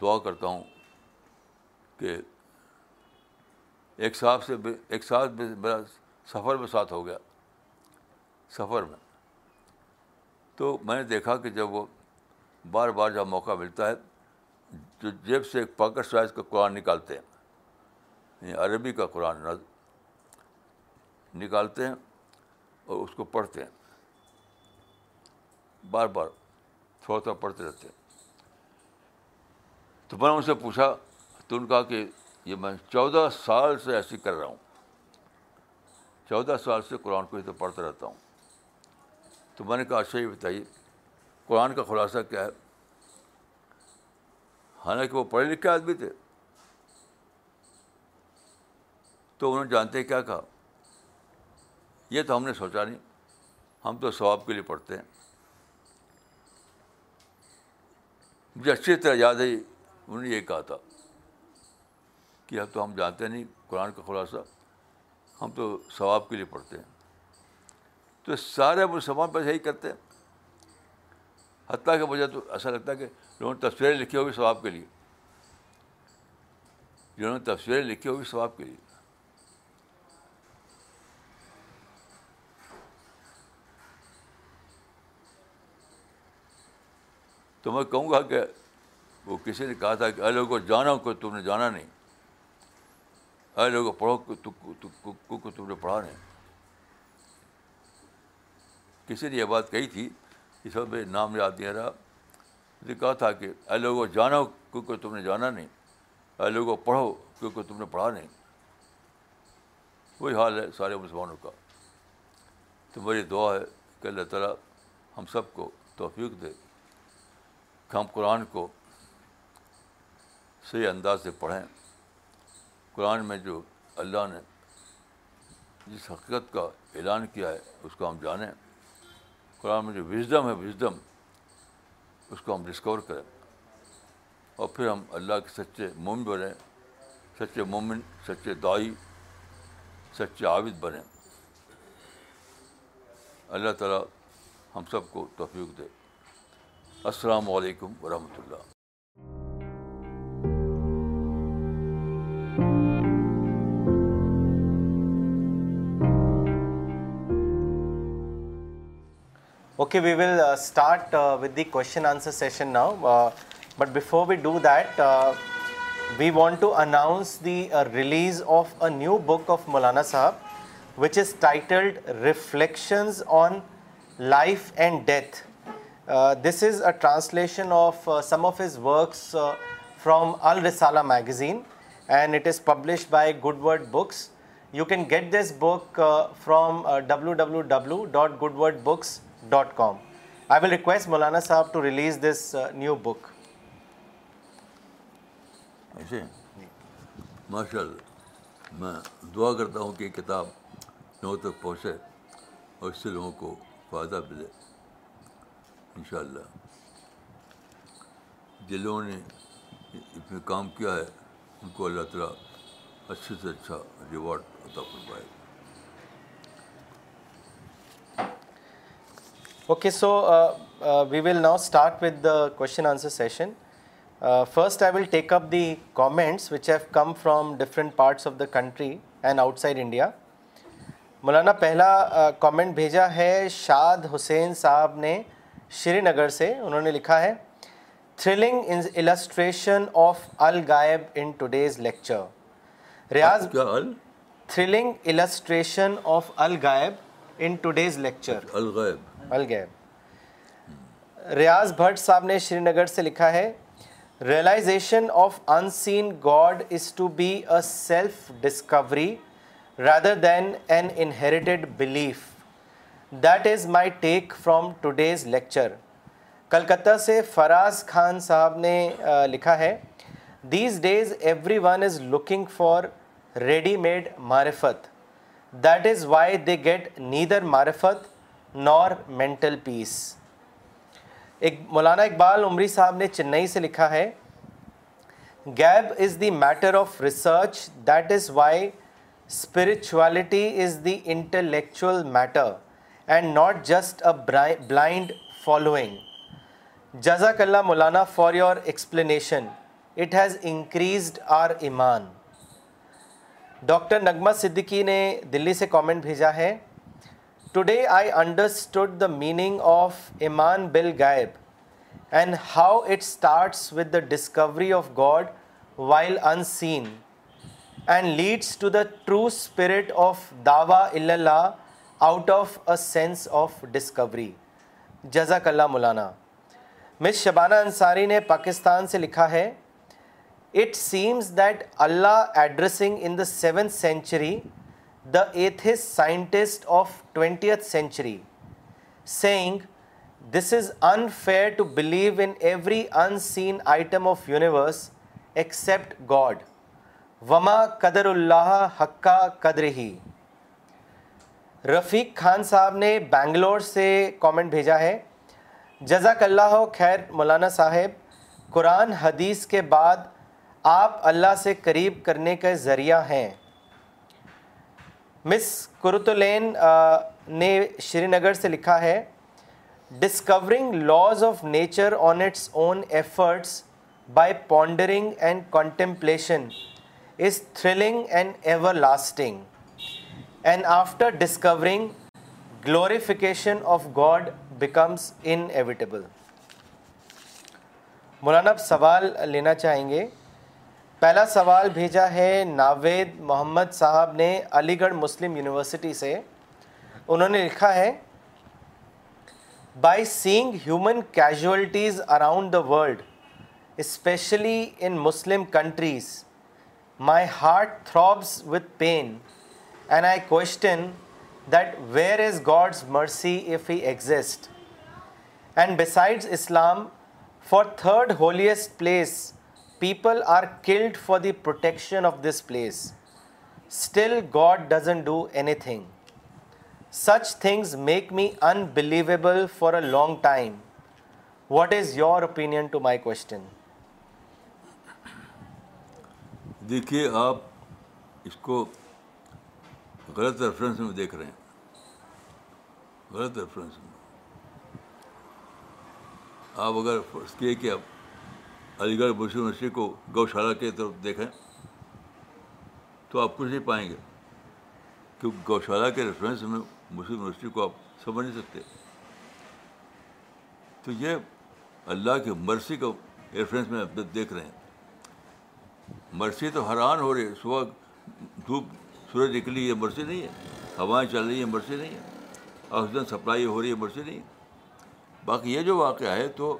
دعا کرتا ہوں کہ ایک صاحب سے میرا سفر میں ساتھ ہو گیا. سفر میں تو میں نے دیکھا کہ جب وہ بار بار جب موقع ملتا ہے تو جیب سے ایک پاکٹ سائز کا قرآن نکالتے ہیں، یعنی عربی کا قرآن نکالتے ہیں اور اس کو پڑھتے ہیں، بار بار تھوڑا تھوڑا پڑھتے رہتے ہیں. تو میں نے ان سے پوچھا تو ان کہا کہ یہ میں 14 سال سے ایسی کر رہا ہوں، 14 سال سے قرآن کو ہی تو پڑھتا رہتا ہوں. تو میں نے کہا اچھا یہ بتائیے قرآن کا خلاصہ کیا ہے؟ حالانکہ وہ پڑھے لکھے آدمی تھے. تو انہوں نے جانتے کیا کہا؟ یہ تو ہم نے سوچا نہیں، ہم تو ثواب کے لیے پڑھتے ہیں. مجھے اچھی طرح یاد ہے انہوں نے یہ کہا تھا کہ اب تو ہم جانتے نہیں قرآن کا خلاصہ، ہم تو ثواب کے لیے پڑھتے ہیں. تو سارے مسلمان بس یہی کرتے ہیں. حتیٰ کہ مجھے تو ایسا لگتا ہے کہ لوگوں نے تفسیریں لکھی ہوگی ثواب کے لیے، جنہوں نے تفسیریں لکھی ہوگی ثواب کے لیے. تو میں کہوں گا کہ وہ کسی نے کہا تھا کہ اے لوگوں جانو کو تم نے جانا نہیں، اے لوگوں پڑھو کو تم نے پڑھا نہیں. کسی نے یہ بات کہی تھی، اس وقت میرے نام یاد نہیں رہا. نے کہا تھا کہ اے لوگوں جانو کو تم نے جانا نہیں، اے لوگوں پڑھو کو تم نے پڑھا نہیں. وہی حال ہے سارے مسلمانوں کا. تو میری دعا ہے کہ اللہ تعالیٰ ہم سب کو توفیق دے کہ ہم قرآن کو صحیح انداز سے پڑھیں. قرآن میں جو اللہ نے جس حقیقت کا اعلان کیا ہے اس کو ہم جانیں. قرآن میں جو وزڈم ہے، وزڈم اس کو ہم ڈسکور کریں اور پھر ہم اللہ کے سچے مومن بنیں، سچے مومن، سچے داعی، سچے عابد بنیں. اللہ تعالیٰ ہم سب کو توفیق دے. السلام علیکم ورحمۃ اللہ. Okay, we will start with the question answer session now. But before we do that, we want to announce the release of a new book of Maulana Sahab, which is titled Reflections on Life and Death. This is a translation of some of his works from Al-Risala magazine, and it is published by Goodword Books. You can get this book from www.goodwordbooks.com. I will request Maulana Sahab to release this new book. ایسے ماشاء اللہ میں دعا کرتا ہوں کہ کتاب لوگوں تک پہنچے اور اس سے لوگوں کو فائدہ ملے ان شاء اللہ. جن لوگوں نے اس میں کام کیا ہے ان کو اللہ تعالیٰ اچھے سے اچھا ریوارڈ عطا فرمائے. Okay, so we will now start with the question answer session. First, I will take up the comments which have come from different parts of the country and outside India. مولانا پہلا comment بھیجا ہے شاد حسین صاحب نے Srinagar سے. انہوں نے لکھا ہے thrilling illustration of Al-Ghaib in today's lecture. Riyadh thrilling illustration of Al-Ghaib in today's lecture. Al-Ghaib. ریاض بھٹ صاحب نے شری نگر سے لکھا ہے realization of unseen God is to be a self-discovery rather than an inherited belief. That is my take from today's lecture. Calcutta سے فراز خان صاحب نے لکھا ہے These days everyone is looking for ready-made marifat. That is why they get neither marifat nor mental peace. ایک مولانا اقبال عمری صاحب نے چنئی سے لکھا ہے Gab is the matter of research. That is why spirituality is the intellectual matter and not just a blind following. جزاک اللہ مولانا for your explanation. It has increased our iman. Doctor نغمہ صدیقی نے دلی سے کامنٹ بھیجا ہے Today I understood the meaning of Iman bil Ghaib and how it starts with the discovery of God while unseen and leads to the true spirit of Dawa Illallah out of a sense of discovery. Jazakallah Mulana. Miss Shabana Ansari ne Pakistan se likha hai It seems that Allah addressing in the 7th century the atheist scientist of 20th century saying this is unfair to believe in every unseen item of universe except God. Wama qadarullah hakka qadrihi. رفیق خان صاحب نے بنگلور سے comment بھیجا ہے جزاک اللہ خیر مولانا صاحب قرآن حدیث کے بعد آپ اللہ سے قریب کرنے کا ذریعہ ہیں. مس کرتولین نے شری نگر سے لکھا ہے discovering laws of nature on its own efforts by pondering and contemplation is thrilling and ever lasting and after discovering glorification of God becomes inevitable. مولانا اب سوال لینا چاہیں گے. پہلا سوال بھیجا ہے ناوید محمد صاحب نے علی گڑھ مسلم یونیورسٹی سے. انہوں نے لکھا ہے by seeing human casualties around the world especially in Muslim countries my heart throbs with pain and I question that where is God's mercy if he exist and besides Islam for third holiest place people are killed for the protection of this place. Still God doesn't do anything. Such things make me unbelievable for a long time. What is your opinion to my question? دیکھیے آپ اس کو غلط reference میں دیکھ رہے ہیں, غلط reference میں. آپ اگر فرض کیے کہ آپ علی گڑھ مسلم یونیورسٹی کو گوشالہ کی طرف دیکھیں تو آپ کچھ نہیں پائیں گے کیونکہ گوشالہ کے ریفرنس میں مسلم یونیورسٹی کو آپ سمجھ نہیں سکتے. تو یہ اللہ کی مرسی کو ریفرنس میں آپ دیکھ رہے ہیں. مرسی تو حیران ہو رہی ہے, صبح دھوپ سورج نکلی یہ مرسی نہیں ہے, ہوائیں چل رہی ہیں مرسی نہیں ہے, آکسیجن سپلائی ہو رہی ہے مرسی نہیں ہے. باقی یہ جو واقعہ ہے تو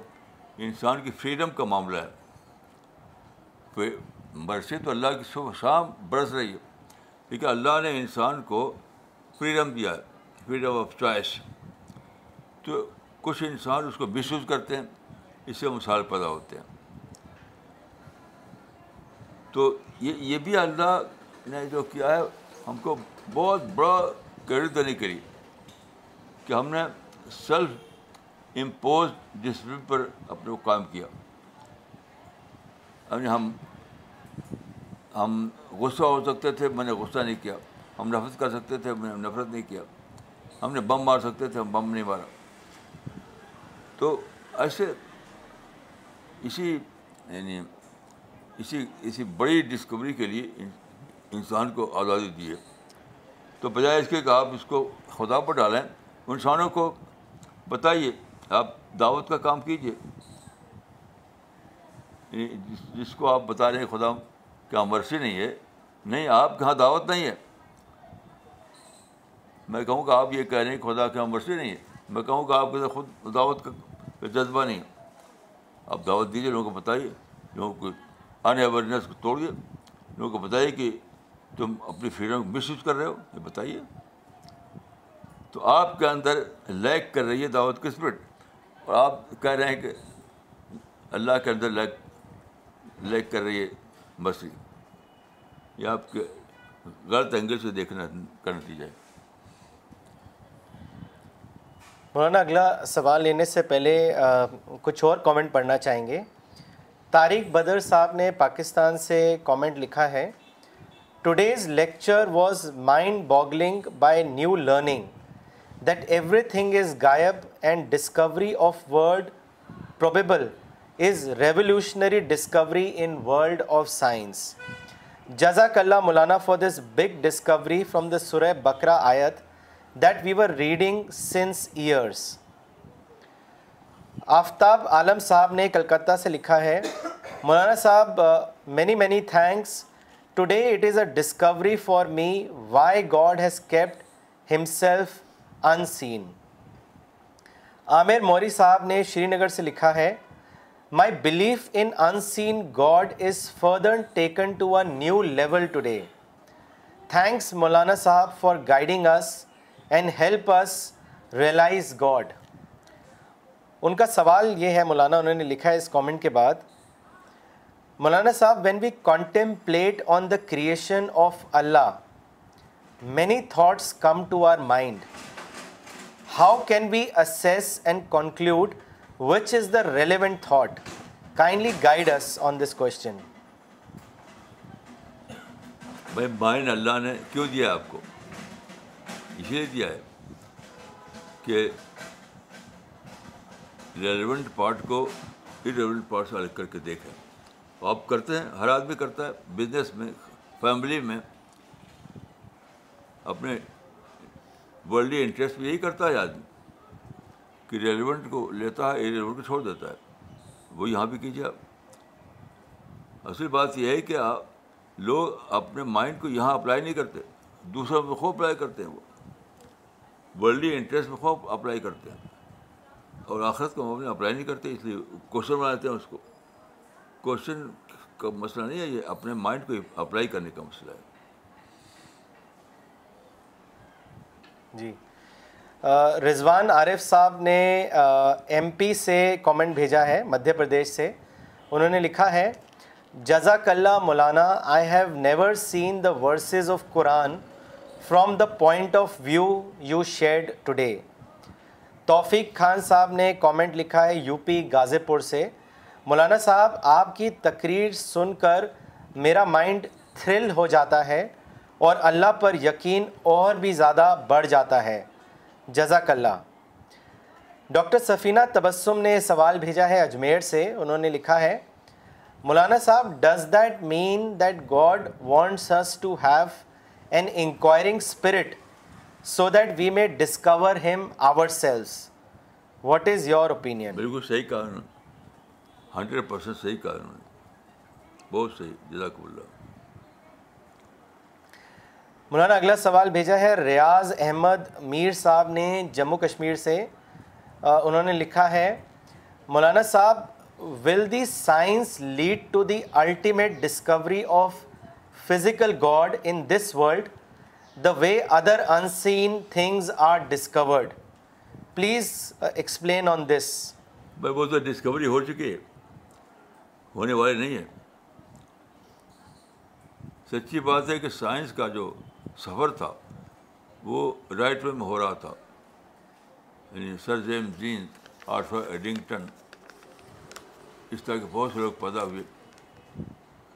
انسان کی فریڈم کا معاملہ ہے. مرسی تو اللہ کی صبح شام برس رہی ہے کیونکہ اللہ نے انسان کو فریڈم دیا ہے, فریڈم آف چوائس. تو کچھ انسان اس کو مس یوز کرتے ہیں, اس سے مسائل پیدا ہوتے ہیں. تو یہ بھی اللہ نے جو کیا ہے ہم کو بہت بڑا کریڈٹ دینے کے لیے کہ ہم نے سیلف امپوز ڈسپلن پر اپنے کو قائم کیا. یعنی ہم غصہ ہو سکتے تھے, میں نے غصہ نہیں کیا. ہم نفرت کر سکتے تھے, میں نے نفرت نہیں کیا. ہم نے بم مار سکتے تھے, ہم بم نہیں مارا. تو ایسے اسی یعنی اسی بڑی ڈسکوری کے لیے انسان کو آزادی دی ہے. تو بجائے اس کے کہ آپ اس کو خدا پر ڈالیں, انسانوں کو بتائیے, آپ دعوت کا کام کیجیے. جس کو آپ بتا رہے ہیں خدا کیا مرسی نہیں ہے, نہیں, آپ کے یہاں دعوت نہیں ہے. میں کہوں کہ آپ یہ کہہ رہے ہیں خدا کے یہاں مرسی نہیں ہے, میں کہوں کہ آپ کے خود دعوت کا جذبہ نہیں ہے. آپ دعوت دیجیے, لوگوں کو بتائیے, لوگوں کو ان اویئرنیس کو توڑیے, لوگوں کو بتائیے کہ تم اپنی فریڈم کو مس یوز کر رہے ہو, یہ بتائیے. تو آپ کے اندر لیک کر رہی ہے دعوت کی اسپرٹ, اور آپ کہہ رہے ہیں کہ اللہ کے اندر لیک کر رہی ہے مسیح. یہ آپ کے غلط اینگل سے دیکھنا کا نتیجہ ہے. مولانا, اگلا سوال لینے سے پہلے کچھ اور کامنٹ پڑھنا چاہیں گے. طارق بدر صاحب نے پاکستان سے کامنٹ لکھا ہے, today's lecture was mind boggling by new learning that everything is غائب and discovery of word probable is revolutionary discovery in world of science. جزاک اللہ مولانا for this big discovery from the سورہ بقرہ آیت that we were reading since years. Aftab Alam صاحب نے کلکتہ سے لکھا ہے, مولانا صاحب many thanks. Today it is a discovery for me why God has kept himself unseen. عامر موری صاحب نے شری نگر سے لکھا ہے, my belief in unseen God is further taken to a new level today. Thanks مولانا صاحب for guiding us and help us realize God. ان کا سوال یہ ہے مولانا, انہوں نے لکھا ہے اس کامنٹ کے بعد, مولانا صاحب when we contemplate on the creation of Allah, many thoughts come to our mind. How can we assess and conclude which is the relevant thought? Kindly guide us on this question. بھائی mind اللہ نے کیوں دیا آپ کو؟ اس لیے دیا ہے کہ ریلیونٹ پارٹ کو ارریلیونٹ پارٹ سے الگ کر کے دیکھیں. آپ کرتے ہیں, ہر آدمی کرتا ہے, بزنس میں, فیملی میں, اپنے ورلڈلی انٹرسٹ میں یہی کرتا ہے آدمی کہ ریلیونٹ کو لیتا ہے, ارریلیونٹ کو چھوڑ دیتا ہے. وہ یہاں بھی کیجیے آپ. اصل بات یہ ہے کہ آپ لوگ اپنے مائنڈ کو یہاں اپلائی نہیں کرتے, دوسروں میں خوب اپلائی کرتے ہیں. وہ ورلڈلی انٹرسٹ میں خوب اپلائی کرتے ہیں اور آخرت کو معاملے اپلائی نہیں کرتے, اس لیے کوشچن بناتے ہیں. اس کو کوشچن کا مسئلہ نہیں ہے, یہ اپنے مائنڈ کو اپلائی کرنے کا مسئلہ ہے. جی, رضوان عارف صاحب نے ایم پی سے کامنٹ بھیجا ہے, مدھیہ پردیش سے. انہوں نے لکھا ہے, جزاک اللہ مولانا, I have never seen the verses of Quran from the point of view you shared today. Taufiq Khan صاحب نے کامنٹ لکھا ہے یو پی غازی پور سے, مولانا صاحب آپ کی تقریر سن کر میرا مائنڈ تھرل ہو جاتا ہے اور اللہ پر یقین اور بھی زیادہ بڑھ جاتا ہے. جزاک اللہ. ڈاکٹر سفینہ تبسم نے سوال بھیجا ہے اجمیر سے. انہوں نے لکھا ہے, مولانا صاحب, does that mean that God wants us to have an inquiring spirit so that we may discover ہم ourselves? What is your opinion? بالکل صحیح کہا انہوں نے, 100% صحیح کہا انہوں نے, بہت صحیح, جزاک اللہ. مولانا, اگلا سوال بھیجا ہے ریاض احمد میر صاحب نے جموں کشمیر سے. انہوں نے لکھا ہے, مولانا صاحب, will the science lead to the ultimate discovery of physical God in this world the way other unseen things are discovered? Please explain on this. Bhai wo to discovery ho chuki hai, hone wale nahi hai. Sachi baat hai ki science ka jo safar tha wo right way mein ho raha tha. Yani Sir James Dean, Arthur Eddington, اس طرح کے بہت سے لوگ پیدا ہوئے.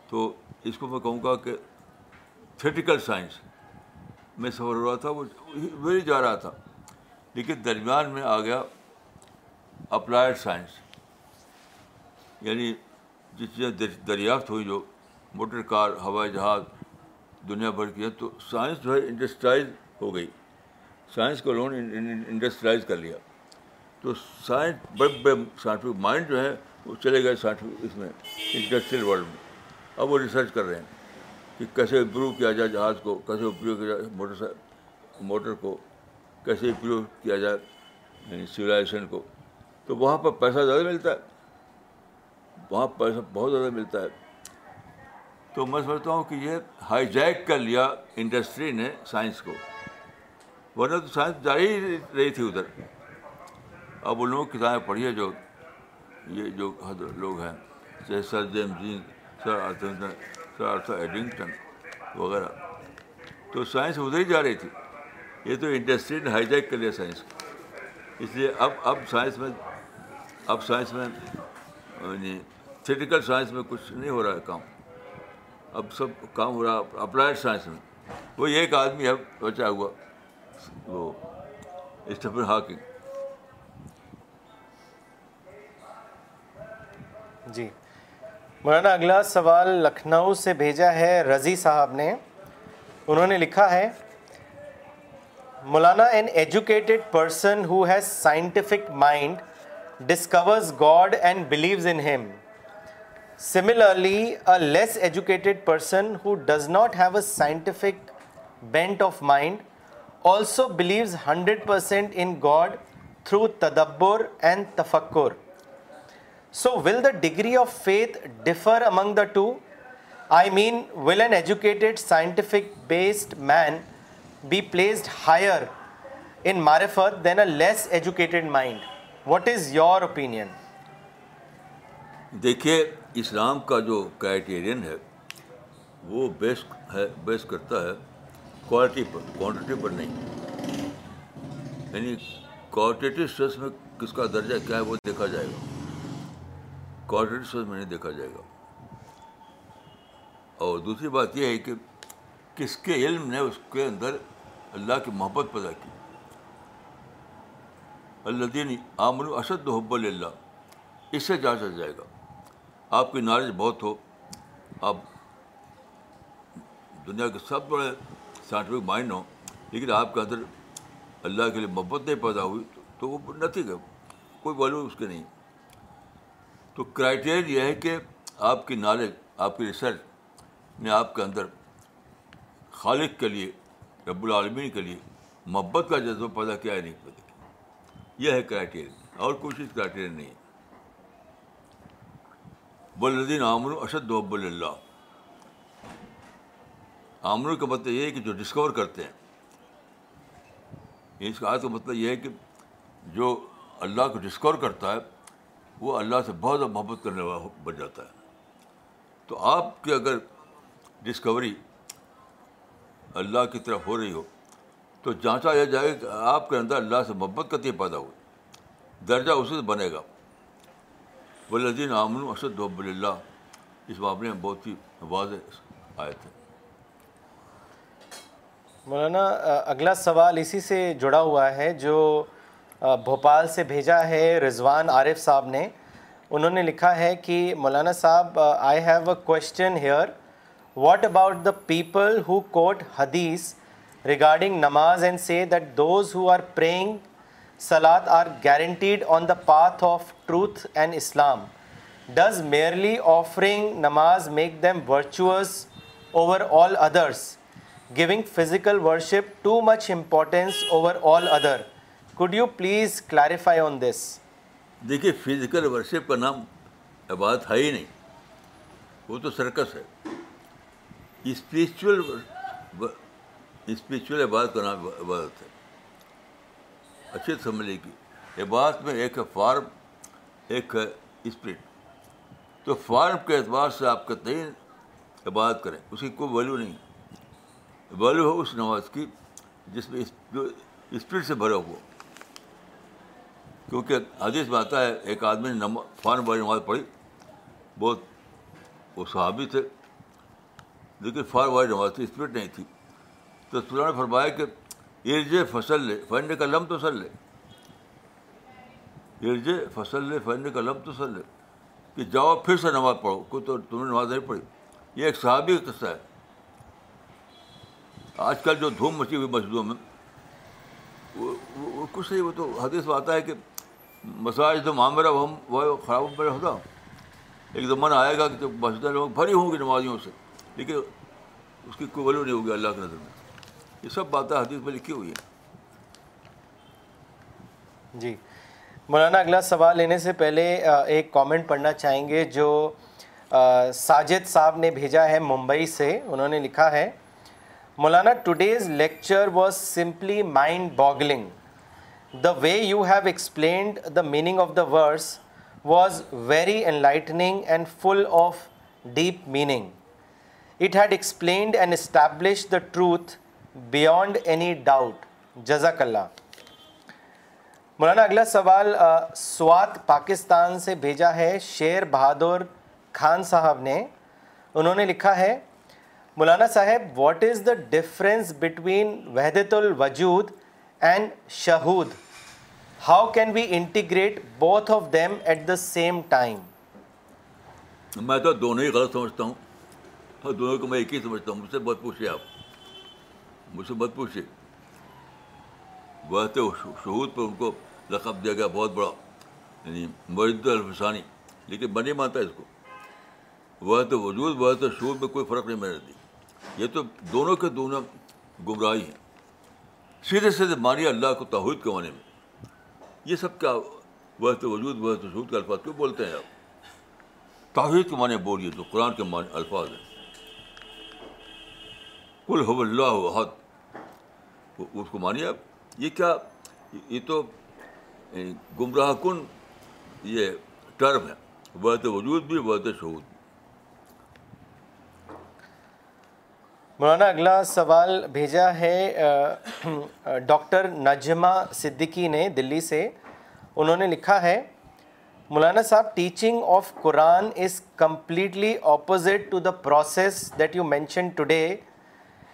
تو اس کو میں کہوں گا کہ تھیٹیکل سائنس میں سفر ہو رہا تھا, وہ وہی جا رہا تھا, لیکن درمیان میں آ گیا اپلائڈ سائنس. یعنی جو چیزیں دریافت ہوئی، جو موٹر کار، ہوائی جہاز دنیا بھر کی ہیں، تو سائنس جو ہے انڈسٹریلائز ہو گئی، سائنس کو لون انڈسٹریلائز کر لیا، تو سائنس بڑے بڑے سائنٹفک مائنڈ جو ہیں وہ چلے گئے سائنٹفک اس میں انڈسٹریل ورلڈ میں. اب وہ ریسرچ کر رہے ہیں کہ کیسے امپروو کیا جائے جہاز کو، کیسے امپروو کیا جائے موٹر کو، کیسے امپروو کیا جائے یعنی سویلائزیشن کو. تو وہاں پر پیسہ زیادہ ملتا ہے، وہاں پیسہ بہت زیادہ ملتا ہے. تو میں سمجھتا ہوں کہ یہ ہائی جیک کر لیا انڈسٹری نے سائنس کو، ورنہ تو سائنس جاری ہی رہی تھی ادھر. اب ان لوگوں کی کتابیں پڑھی ہے جو یہ جو لوگ ہیں، جیسے sir James Dean, sir آرتھر ایڈنگٹن وغیرہ، تو سائنس ادھر ہی جا رہی تھی. یہ تو انڈسٹری نے ہائی جیک کر لیا سائنس کو. اس لیے اب سائنس میں یعنی تھیوریٹیکل سائنس میں کچھ نہیں ہو رہا ہے کام، اب سب کام ہو رہا ہے اپلائڈ سائنس میں. وہ ایک آدمی ہے بچا ہوا، وہ اسٹیفن ہاکنگ. جی مولانا، اگلا سوال لکھنؤ سے بھیجا ہے رضی صاحب نے. انہوں نے لکھا ہے، مولانا an educated person who has scientific mind discovers God and believes in him. Similarly, a less educated person who does not have a scientific bent of mind also believes 100% in God through tadabbur and tafakkur. So will the degree of faith differ among the two? I mean, will an educated scientific based man be placed higher in marifat than a less educated mind? What is your opinion? دیکھیے، اسلام کا جو criterion ہے وہ بیس کرتا ہے quality پر، quantity پر نہیں. یعنی qualitative sense میں کس کا درجہ کیا ہے وہ دیکھا جائے گا، کوالٹیٹیو سینس میں نہیں دیکھا جائے گا. اور دوسری بات یہ ہے کہ کس کے علم نے اس کے اندر اللہ کی محبت پیدا کی. الذین آمنوا اشد حبا للہ، اس سے جانچا جائے گا. آپ کی نالج بہت ہو، آپ دنیا کے سب بڑے سائنٹیفک مائنڈ ہوں، لیکن آپ کے اندر اللہ کے لیے محبت نہیں پیدا ہوئی، تو وہ نتیجہ کوئی ویلو اس کے نہیں. تو کرائیٹیریا یہ ہے کہ آپ کی نالج، آپ کی ریسرچ نے آپ کے اندر خالق کے لیے، رب العالمین کے لیے محبت کا جذبہ پیدا کیا ہے نہیں پیدا کیا. یہ ہے کرائیٹیریا، اور کوئی چیز کرائیٹیریا نہیں ہے. والذین آمنوا اشد حبا للہ، آمنوا کا مطلب یہ ہے کہ جو ڈسکور کرتے ہیں. اس کا مطلب یہ ہے کہ جو اللہ کو ڈسکور کرتا ہے وہ اللہ سے بہت زیادہ محبت کرنے والا بن جاتا ہے. تو آپ کی اگر ڈسکوری اللہ کی طرف ہو رہی ہو تو جانچا یہ جائے کہ آپ کے اندر اللہ سے محبت کتنی پیدا ہوئی، درجہ اسی سے بنے گا. والذین آمنوا اشد حبا للہ، اس معاملے میں بہت ہی واضح آیت ہے. مولانا، اگلا سوال اسی سے جڑا ہوا ہے جو بھوپال سے بھیجا ہے رضوان عارف صاحب نے. انہوں نے لکھا ہے کہ مولانا صاحب، I have a question here, what about the people who quote حدیث ریگارڈنگ نماز and say that those who are praying Salat are guaranteed on the path of truth and Islam. Does merely offering namaz make them virtuous over all others? Giving physical worship too much importance over all other? Could you please clarify on this? دیکھیے، physical worship کا نام عبادت ہے ہی نہیں، وہ تو circus ہے. spiritual عبادت کا نام عبادت ہے. اچھے سمجھ لے کہ عبادت میں ایک ہے فارم، ایک ہے اسپرٹ. تو فارم کے اعتبار سے آپ کتنی عبادت کریں، اس کی کوئی ویلیو نہیں. ویلیو ہو اس نماز کی جس میں اسپرٹ سے بھرا ہوا. کیونکہ حدیث میں آتا ہے ایک آدمی نے فارم والی نماز پڑھی، بہت وہ صحابی تھے، لیکن فارم والی نماز تھی، اسپرٹ نہیں تھی. تو سورہ نے فرمایا کہ ارجے فصل لے فن کا لم تو سل لے، ارجے فصل لے فن کا لم تو سل لے، کہ جاؤ پھر سے نماز پڑھو، کوئی تو تم نے نماز نہیں پڑھی. یہ ایک صحابی کا قصہ ہے. آج کل جو دھوم مچی ہوئی مسجدوں میں وہ کچھ نہیں، وہ تو حدیث میں آتا ہے کہ مساجد عامرہ وہ خراب میں ہوتا، ایک زمانہ آئے گا کہ جب مسجدیں لوگ بھری ہوں گی نمازیوں سے، لیکن اس کی کوئی ویلیو نہیں ہوگی اللہ کی نظر میں. یہ سب باتیں حدیث میں لکھی ہوئی ہیں. جی مولانا، اگلا سوال لینے سے پہلے ایک کامنٹ پڑھنا چاہیں گے جو ساجد صاحب نے بھیجا ہے ممبئی سے. انہوں نے لکھا ہے، مولانا today's lecture was simply mind boggling. The way you have explained the meaning of the verse was very enlightening and full of deep meaning. It had explained and established the truth beyond any doubt. Jazakallah. مولانا اگلا سوال سوات پاکستان سے بھیجا ہے شیر بہادر خان صاحب نے. انہوں نے لکھا ہے، مولانا صاحب، what is the difference between وحدت الوجود and shahud? How can we integrate both of them at the same time? میں تو دونوں ہی غلط سمجھتا ہوں، اور دونوں کو میں ایک ہی سمجھتا ہوں. مجھ سے بہت پوچھیے، آپ مجھ سے بہت پوچھیے. بہت شہود پر ان کو لقب دیا گیا بہت بڑا، یعنی مرید الفسانی، لیکن میں نہیں مانتا اس کو. بہت وجود بہت شہود میں کوئی فرق نہیں ملتی. یہ تو دونوں کے دونوں گمراہی ہیں. سیدھے سیدھے مانی اللہ کو توحید کے معنی میں. یہ سب کا وحدت وجود وحدت شہود کے الفاظ کیوں بولتے ہیں آپ؟ توحید کے معنی بولیے تو قرآن کے معنی الفاظ ہیں. قل هو اللہ احد، اس کو مانیے آپ. یہ کیا، یہ تو گمراہ کن یہ ٹرم ہے، وحدت وجود بھی وحدت شہود بھی. مولانا اگلا سوال بھیجا ہے ڈاکٹر نجمہ صدیقی نے دلی سے. انہوں نے لکھا ہے، مولانا صاحب، teaching of Quran is completely opposite to the process that you mention today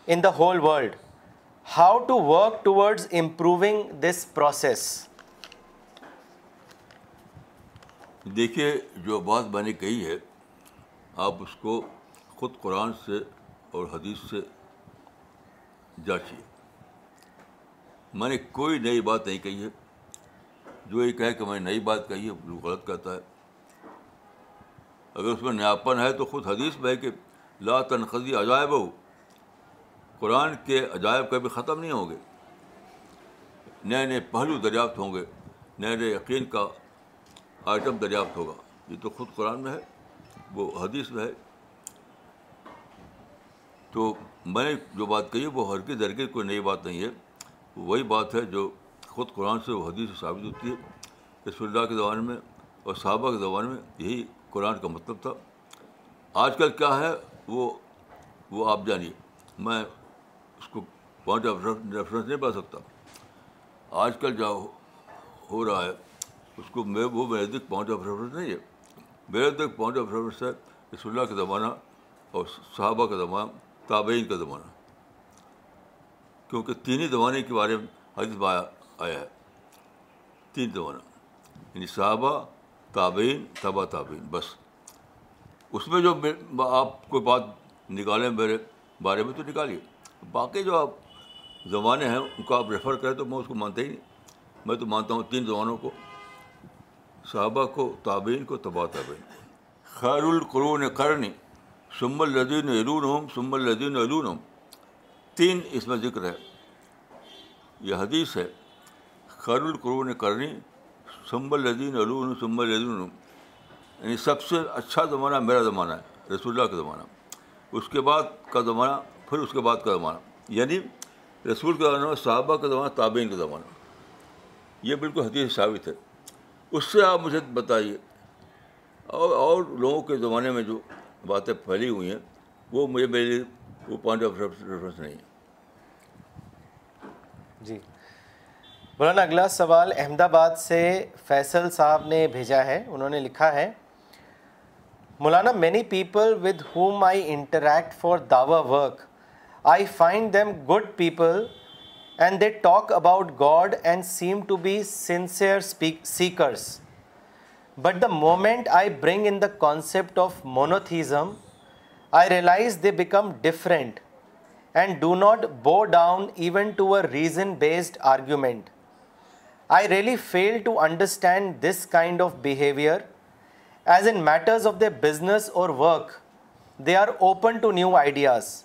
in the whole world. How to work towards improving this process? دیکھیے، جو بات میں نے کہی ہے آپ اس کو خود قرآن سے اور حدیث سے جانچیے. میں نے کوئی نئی بات نہیں کہی ہے. جو یہ کہے کہ میں نے نئی بات کہی ہے وہ غلط کہتا ہے. اگر اس میں نیاپن ہے تو خود حدیث میں ہے کہ لا تنقضی عجائب ہو، قرآن کے عجائب کبھی ختم نہیں ہوں گے. نئے نئے پہلو دریافت ہوں گے، نئے نئے یقین کا آئٹم دریافت ہوگا. یہ تو خود قرآن میں ہے، وہ حدیث میں ہے. تو میں نے جو بات کہی وہ ہرگز ہرگز کوئی نئی بات نہیں ہے. وہی بات ہے جو خود قرآن سے و حدیث سے ثابت ہوتی ہے. رسول اللہ کے زمانے میں اور صحابہ کے زمانے میں یہی قرآن کا مطلب تھا. آج کل کیا ہے وہ آپ جانیے، میں اس کو پوائنٹ آف ریفرنس نہیں بتا سکتا. آج کل جو ہو رہا ہے اس کو وہ میرے نزدیک پوائنٹ آف ریفرنس نہیں ہے. میرے نزدیک پوائنٹ آف ریفرنس ہے رسول اللہ کا زمانہ اور صحابہ کا زمانہ، تابعین کا زمانہ، کیونکہ تین ہی زمانے کے بارے میں حدیث میں آیا ہے. تین زمانہ یعنی صحابہ، تابعین، تبع تابعین. بس اس میں جو آپ کوئی بات نکالیں میرے بارے میں تو نکالیے. باقی جو آپ زمانے ہیں ان کو آپ ریفر کریں تو میں اس کو مانتا ہی نہیں. میں تو مانتا ہوں تین زمانوں کو، صحابہ کو، تابعین کو، تبع تابعین. خیر القرون قرنی ثم الذین یلونہم ثم الذین یلونہم، تین اس میں ذکر ہے. یہ حدیث ہے، خیر القرون قرنی ثم الذین یلونہم ثم الذین یلونہم، یعنی سب سے اچھا زمانہ میرا زمانہ ہے، رسول اللہ کا زمانہ، اس کے بعد کا زمانہ، پھر اس کے بعد کا زمانہ، یعنی رسول کا زمانہ، صحابہ کا زمانہ، تابعین کا زمانہ. یہ بالکل حدیث ثابت ہے. اس سے آپ مجھے بتائیے اور لوگوں کے زمانے میں جو باتیں پھیلی ہوئی ہیں وہ مجھے میرے وہ پوائنٹ آف ریفرنس نہیں ہے. جی مولانا اگلا سوال احمد آباد سے فیصل صاحب نے بھیجا ہے. انہوں نے لکھا ہے، مولانا، many people with whom I interact for دعوی work, I find them good people and they talk about God and seem to be sincere seekers. But the moment I bring in the concept of monotheism, I realize they become different and do not bow down even to a reason-based argument. I really fail to understand this kind of behavior, as in matters of their business or work, they are open to new ideas.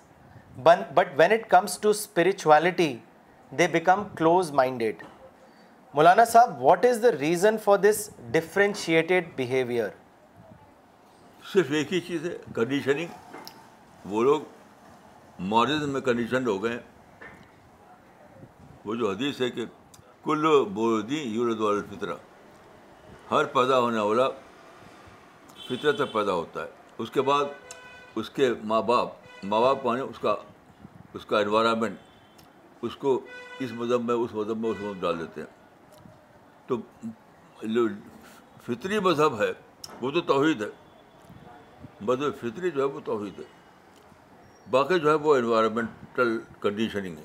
But when it comes to spirituality, they become close-minded. Maulana Sahab, what is the reason for this differentiated behavior? صرف ایک ہی چیز ہے, conditioning. وہ لوگ modern میں conditioned ہو گئے ہیں. وہ جو حدیث ہے کہ کل بولدی یولد الفطرہ, ہر پیدا ہونے والا فطرت میں پیدا ہوتا ہے. اس کے بعد اس کے ماں باپ مانے اس کا انوائرمنٹ, اس کو اس مذہب میں اس مذہب ڈال دیتے ہیں. تو فطری مذہب ہے وہ تو توحید ہے, مذہب فطری جو ہے وہ توحید ہے. باقی جو ہے وہ انوائرمنٹل کنڈیشننگ ہے.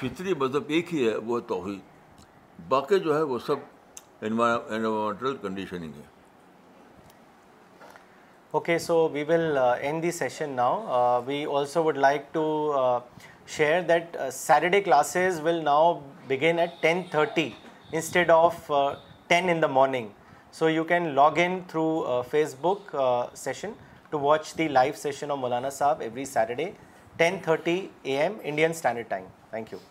فطری مذہب ایک ہی ہے, وہ توحید. باقی جو ہے وہ سب انوائرمنٹل کنڈیشننگ ہے. Okay, so we will end the session now. We also would like to share that Saturday classes will now begin at 10:30 instead of 10 in the morning. So you can log in through Facebook session to watch the live session of Maulana Sahab every Saturday, 10:30 a.m. Indian Standard Time. Thank you.